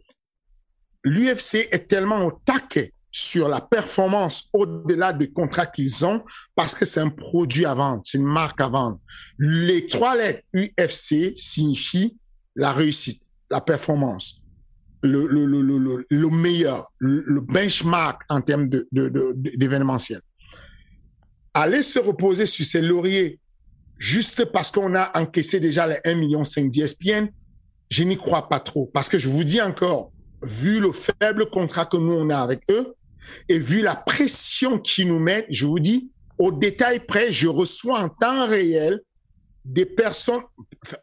l'UFC est tellement au taquet sur la performance au-delà des contrats qu'ils ont parce que c'est un produit à vendre, c'est une marque à vendre. Les trois lettres UFC signifient la réussite, la performance, le meilleur, le benchmark en termes d'événementiel. Aller se reposer sur ses lauriers juste parce qu'on a encaissé déjà les 1,5 million d'ESPN, je n'y crois pas trop. Parce que je vous dis encore, vu le faible contrat que nous on a avec eux et vu la pression qu'ils nous mettent, je vous dis, au détail près, je reçois en temps réel des personnes,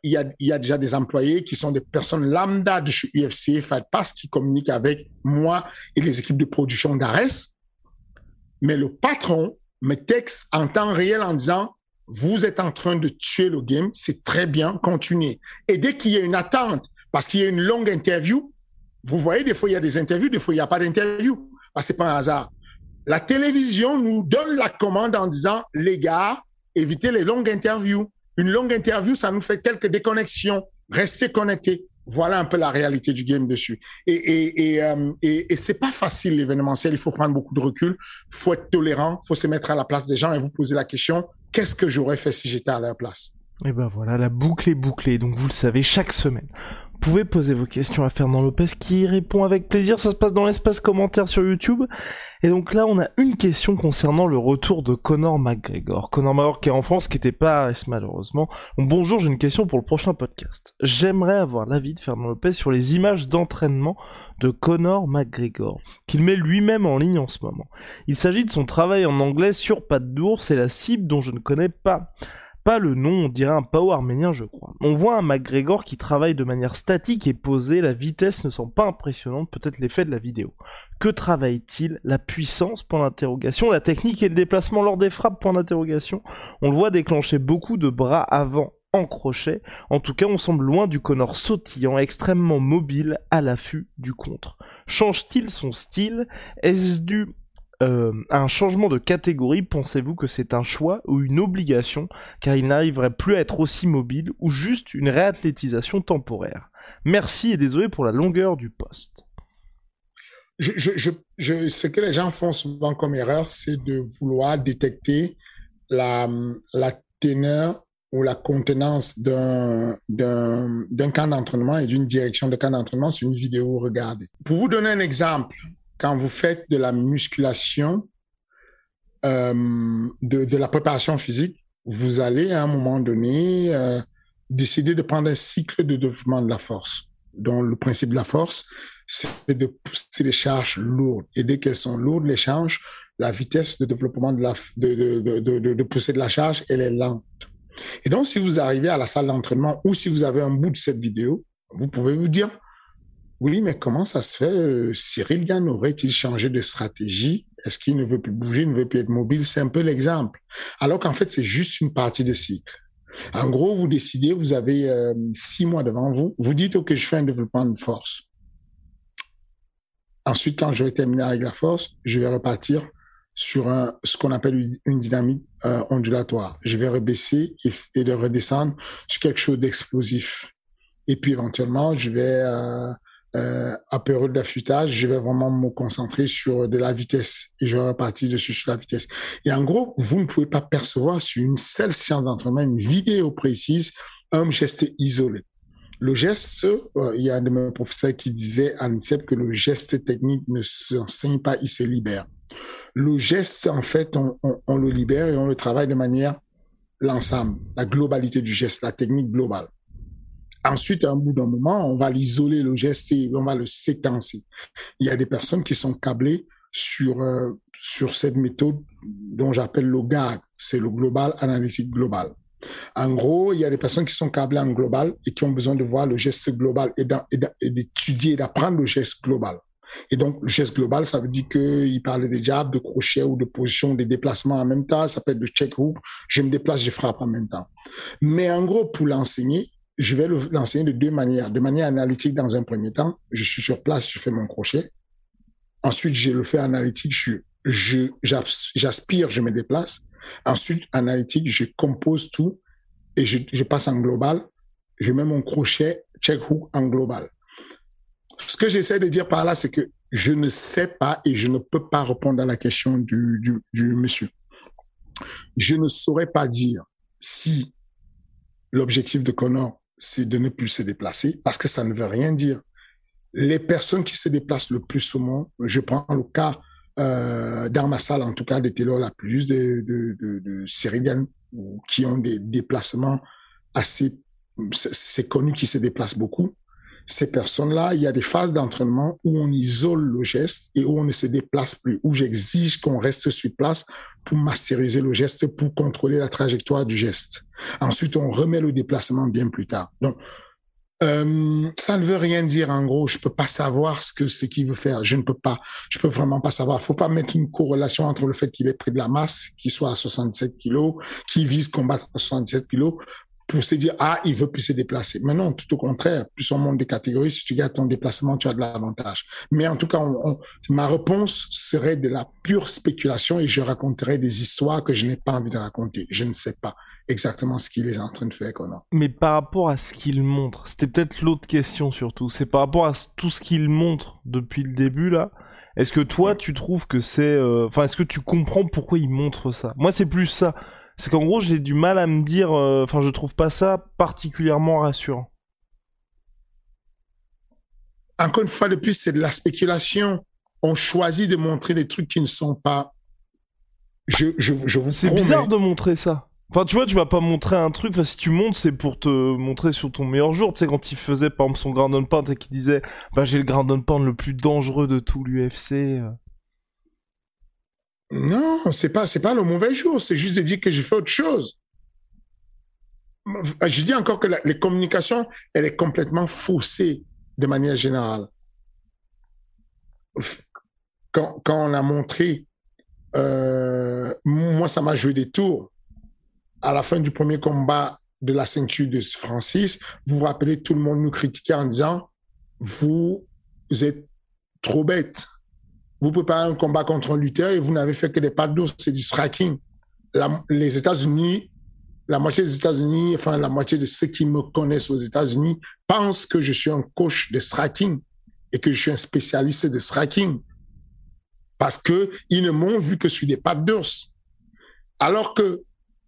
il y a déjà des employés qui sont des personnes lambda de chez UFC Fight Pass qui communiquent avec moi et les équipes de production d'ARES. Mais le patron me texte en temps réel en disant « vous êtes en train de tuer le game, c'est très bien, continuez ». Et dès qu'il y a une attente, parce qu'il y a une longue interview, vous voyez, des fois, il y a des interviews, des fois, il n'y a pas d'interview. Bah, c'est pas un hasard. La télévision nous donne la commande en disant « les gars, évitez les longues interviews ». Une longue interview, ça nous fait quelques déconnexions. Restez connectés. Voilà un peu la réalité du game dessus. Et c'est pas facile, l'événementiel. Il faut prendre beaucoup de recul. Il faut être tolérant. Il faut se mettre à la place des gens et vous poser la question « qu'est-ce que j'aurais fait si j'étais à leur place ?» Et ben voilà, la boucle est bouclée. Donc vous le savez, chaque semaine, vous pouvez poser vos questions à Fernand Lopez qui répond avec plaisir. Ça se passe dans l'espace commentaire sur YouTube. Et donc là, on a une question concernant le retour de Conor McGregor. Conor McGregor qui est en France, qui n'était pas à ARES malheureusement. Donc, bonjour, j'ai une question pour le prochain podcast. J'aimerais avoir l'avis de Fernand Lopez sur les images d'entraînement de Conor McGregor, qu'il met lui-même en ligne en ce moment. Il s'agit de son travail en anglais sur pattes d'ours et la cible dont je ne connais pas le nom, on dirait un pao arménien je crois. On voit un McGregor qui travaille de manière statique et posée, la vitesse ne semble pas impressionnante, peut-être l'effet de la vidéo. Que travaille-t-il ? La puissance ? Point d'interrogation. La technique et le déplacement lors des frappes ? Point d'interrogation. On le voit déclencher beaucoup de bras avant en crochet. En tout cas, on semble loin du Conor sautillant, extrêmement mobile, à l'affût du contre. Change-t-il son style ? Est-ce dû un changement de catégorie, pensez-vous que c'est un choix ou une obligation, car il n'arriverait plus à être aussi mobile, ou juste une réathlétisation temporaire ? Merci et désolé pour la longueur du poste. Ce que les gens font souvent comme erreur, c'est de vouloir détecter la teneur ou la contenance d'un camp d'entraînement et d'une direction de camp d'entraînement sur une vidéo regardée. Pour vous donner un exemple, quand vous faites de la musculation, de la préparation physique, vous allez à un moment donné décider de prendre un cycle de développement de la force. Donc, le principe de la force, c'est de pousser les charges lourdes. Et dès qu'elles sont lourdes, les charges, la vitesse de développement de pousser de la charge, elle est lente. Et donc, si vous arrivez à la salle d'entraînement ou si vous avez un bout de cette vidéo, vous pouvez vous dire... oui, mais comment ça se fait ? Cyril Gane aurait-il changé de stratégie ? Est-ce qu'il ne veut plus bouger, ne veut plus être mobile ? C'est un peu l'exemple. Alors qu'en fait, c'est juste une partie de cycle. En gros, vous décidez, vous avez 6 mois devant vous, vous dites « ok, je fais un développement de force ». Ensuite, quand je vais terminer avec la force, je vais repartir sur ce qu'on appelle une dynamique ondulatoire. Je vais rebaisser et le redescendre sur quelque chose d'explosif. Et puis éventuellement, je vais apérer de l'affûtage, je vais vraiment me concentrer sur de la vitesse et je repartis dessus sur la vitesse. Et en gros, vous ne pouvez pas percevoir sur une seule séance d'entraînement, une vidéo précise, un geste isolé. Le geste, il y a un de mes professeurs qui disait à l'INSEP que le geste technique ne s'enseigne pas, il se libère. Le geste, en fait, on le libère et on le travaille de manière l'ensemble, la globalité du geste, la technique globale. Ensuite, à un bout d'un moment, on va l'isoler, le geste, et on va le séquencer. Il y a des personnes qui sont câblées sur cette méthode dont j'appelle le GAG, c'est le Global Analytic Global. En gros, il y a des personnes qui sont câblées en global et qui ont besoin de voir le geste global et d'étudier, d'apprendre le geste global. Et donc, le geste global, ça veut dire qu'il parle de jab, de crochet ou de position, de déplacement en même temps. Ça peut être de check-hook, je me déplace, je frappe en même temps. Mais en gros, pour l'enseigner, je vais l'enseigner de deux manières. De manière analytique, dans un premier temps, je suis sur place, je fais mon crochet. Ensuite, je le fais analytique, j'aspire, je me déplace. Ensuite, analytique, je compose tout et je passe en global. Je mets mon crochet, check-hook en global. Ce que j'essaie de dire par là, c'est que je ne sais pas et je ne peux pas répondre à la question du monsieur. Je ne saurais pas dire si l'objectif de Conor, c'est de ne plus se déplacer, parce que ça ne veut rien dire. Les personnes qui se déplacent le plus au monde, je prends le cas dans ma salle, en tout cas, de Taylor Lapilus, de Cyril Gane, qui ont des déplacements assez... C'est connu qu'ils se déplacent beaucoup. Ces personnes-là, il y a des phases d'entraînement où on isole le geste et où on ne se déplace plus, où j'exige qu'on reste sur place pour masteriser le geste, pour contrôler la trajectoire du geste. Ensuite, on remet le déplacement bien plus tard. Donc, ça ne veut rien dire, en gros. Je peux pas savoir ce qu'il veut faire. Je ne peux pas. Je peux vraiment pas savoir. Faut pas mettre une corrélation entre le fait qu'il ait pris de la masse, qu'il soit à 67 kilos, qu'il vise combattre à 67 kilos, pour se dire, ah, il veut plus se déplacer. Mais non, tout au contraire, plus on monte des catégories, si tu gardes ton déplacement, tu as de l'avantage. Mais en tout cas, ma réponse serait de la pure spéculation et je raconterais des histoires que je n'ai pas envie de raconter. Je ne sais pas exactement ce qu'il est en train de faire, Conor. Mais par rapport à ce qu'il montre, c'était peut-être l'autre question surtout, c'est par rapport à tout ce qu'il montre depuis le début, là, est-ce que toi, tu trouves que c'est... est-ce que tu comprends pourquoi il montre ça ? Moi, c'est plus ça. C'est qu'en gros, j'ai du mal à me dire... je trouve pas ça particulièrement rassurant. Encore une fois de plus, c'est de la spéculation. On choisit de montrer des trucs qui ne sont pas... Je vous promets... C'est bizarre de montrer ça. Enfin, tu vois, tu vas pas montrer un truc... Enfin, si tu montes, c'est pour te montrer sur ton meilleur jour. Tu sais, quand il faisait, par exemple, son ground and pound et qu'il disait... j'ai le ground and pound le plus dangereux de tout l'UFC... Non, c'est pas le mauvais jour, c'est juste de dire que j'ai fait autre chose. Je dis encore que les communications, elle est complètement faussée de manière générale. Quand on a montré, moi ça m'a joué des tours. À la fin du premier combat de la ceinture de Francis, vous vous rappelez, tout le monde nous critiquait en disant « vous êtes trop bête ». Vous préparez un combat contre un lutteur et vous n'avez fait que des pattes d'ours, c'est du striking. Les États-Unis, la moitié des États-Unis, enfin la moitié de ceux qui me connaissent aux États-Unis pensent que je suis un coach de striking et que je suis un spécialiste de striking parce que ils ne m'ont vu que sur des pattes d'ours. Alors que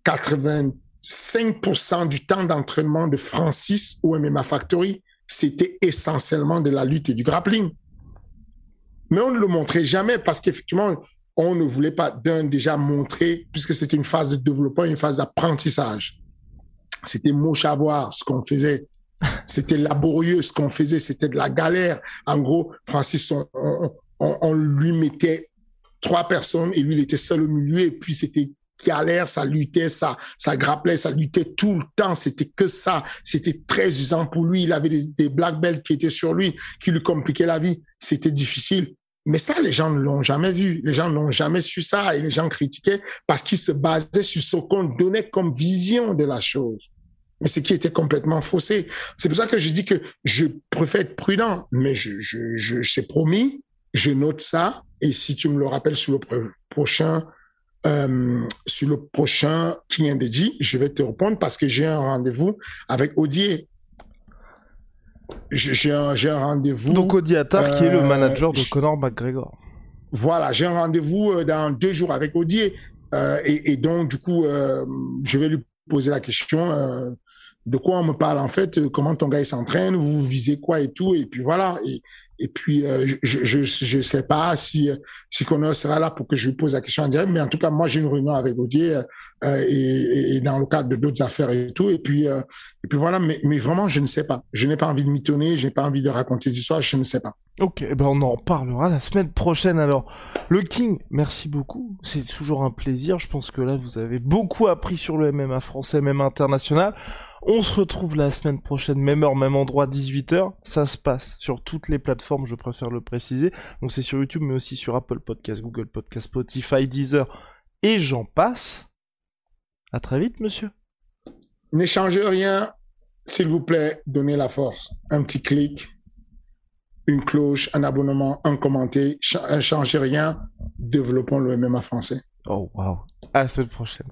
85% du temps d'entraînement de Francis au MMA Factory, c'était essentiellement de la lutte et du grappling. Mais on ne le montrait jamais parce qu'effectivement, on ne voulait pas déjà montrer, puisque c'était une phase de développement, une phase d'apprentissage. C'était moche à voir ce qu'on faisait. C'était laborieux ce qu'on faisait. C'était de la galère. En gros, Francis, on lui mettait trois personnes et lui, il était seul au milieu. Et puis, c'était galère, ça luttait, ça grapplait, ça luttait tout le temps. C'était que ça. C'était très usant pour lui. Il avait des black belts qui étaient sur lui, qui lui compliquaient la vie. C'était difficile. Mais ça, les gens ne l'ont jamais vu. Les gens n'ont jamais su ça et les gens critiquaient parce qu'ils se basaient sur ce qu'on donnait comme vision de la chose. Mais ce qui était complètement faussé. C'est pour ça que je dis que je préfère être prudent, mais je sais promis, je note ça et si tu me le rappelles sur le prochain, sur le prochain Kindji, je vais te répondre parce que j'ai un rendez-vous avec Odier. J'ai un rendez-vous. Donc Odier Attard, qui est le manager de Conor McGregor. Voilà, j'ai un rendez-vous dans 2 jours avec Odier. Et donc, du coup, je vais lui poser la question de quoi on me parle en fait, comment ton gars s'entraîne, vous visez quoi et tout. Et puis voilà. Et puis, je sais pas si Conor sera là pour que je lui pose la question en direct, mais en tout cas, moi, j'ai une réunion avec Odier et dans le cadre de d'autres affaires et tout. Et puis voilà, mais vraiment, je ne sais pas. Je n'ai pas envie de mitonner, je n'ai pas envie de raconter des histoires, je ne sais pas. Ok, ben on en reparlera la semaine prochaine. Alors, le King, merci beaucoup. C'est toujours un plaisir. Je pense que là, vous avez beaucoup appris sur le MMA français, même international. On se retrouve la semaine prochaine, même heure, même endroit, 18h. Ça se passe sur toutes les plateformes, je préfère le préciser. Donc c'est sur YouTube, mais aussi sur Apple Podcasts, Google Podcasts, Spotify, Deezer, et j'en passe. À très vite, monsieur. N'échangez rien, s'il vous plaît, donnez la force. Un petit clic, une cloche, un abonnement, un commentaire. N'échangez rien, développons le MMA français. Oh, wow. À la semaine prochaine.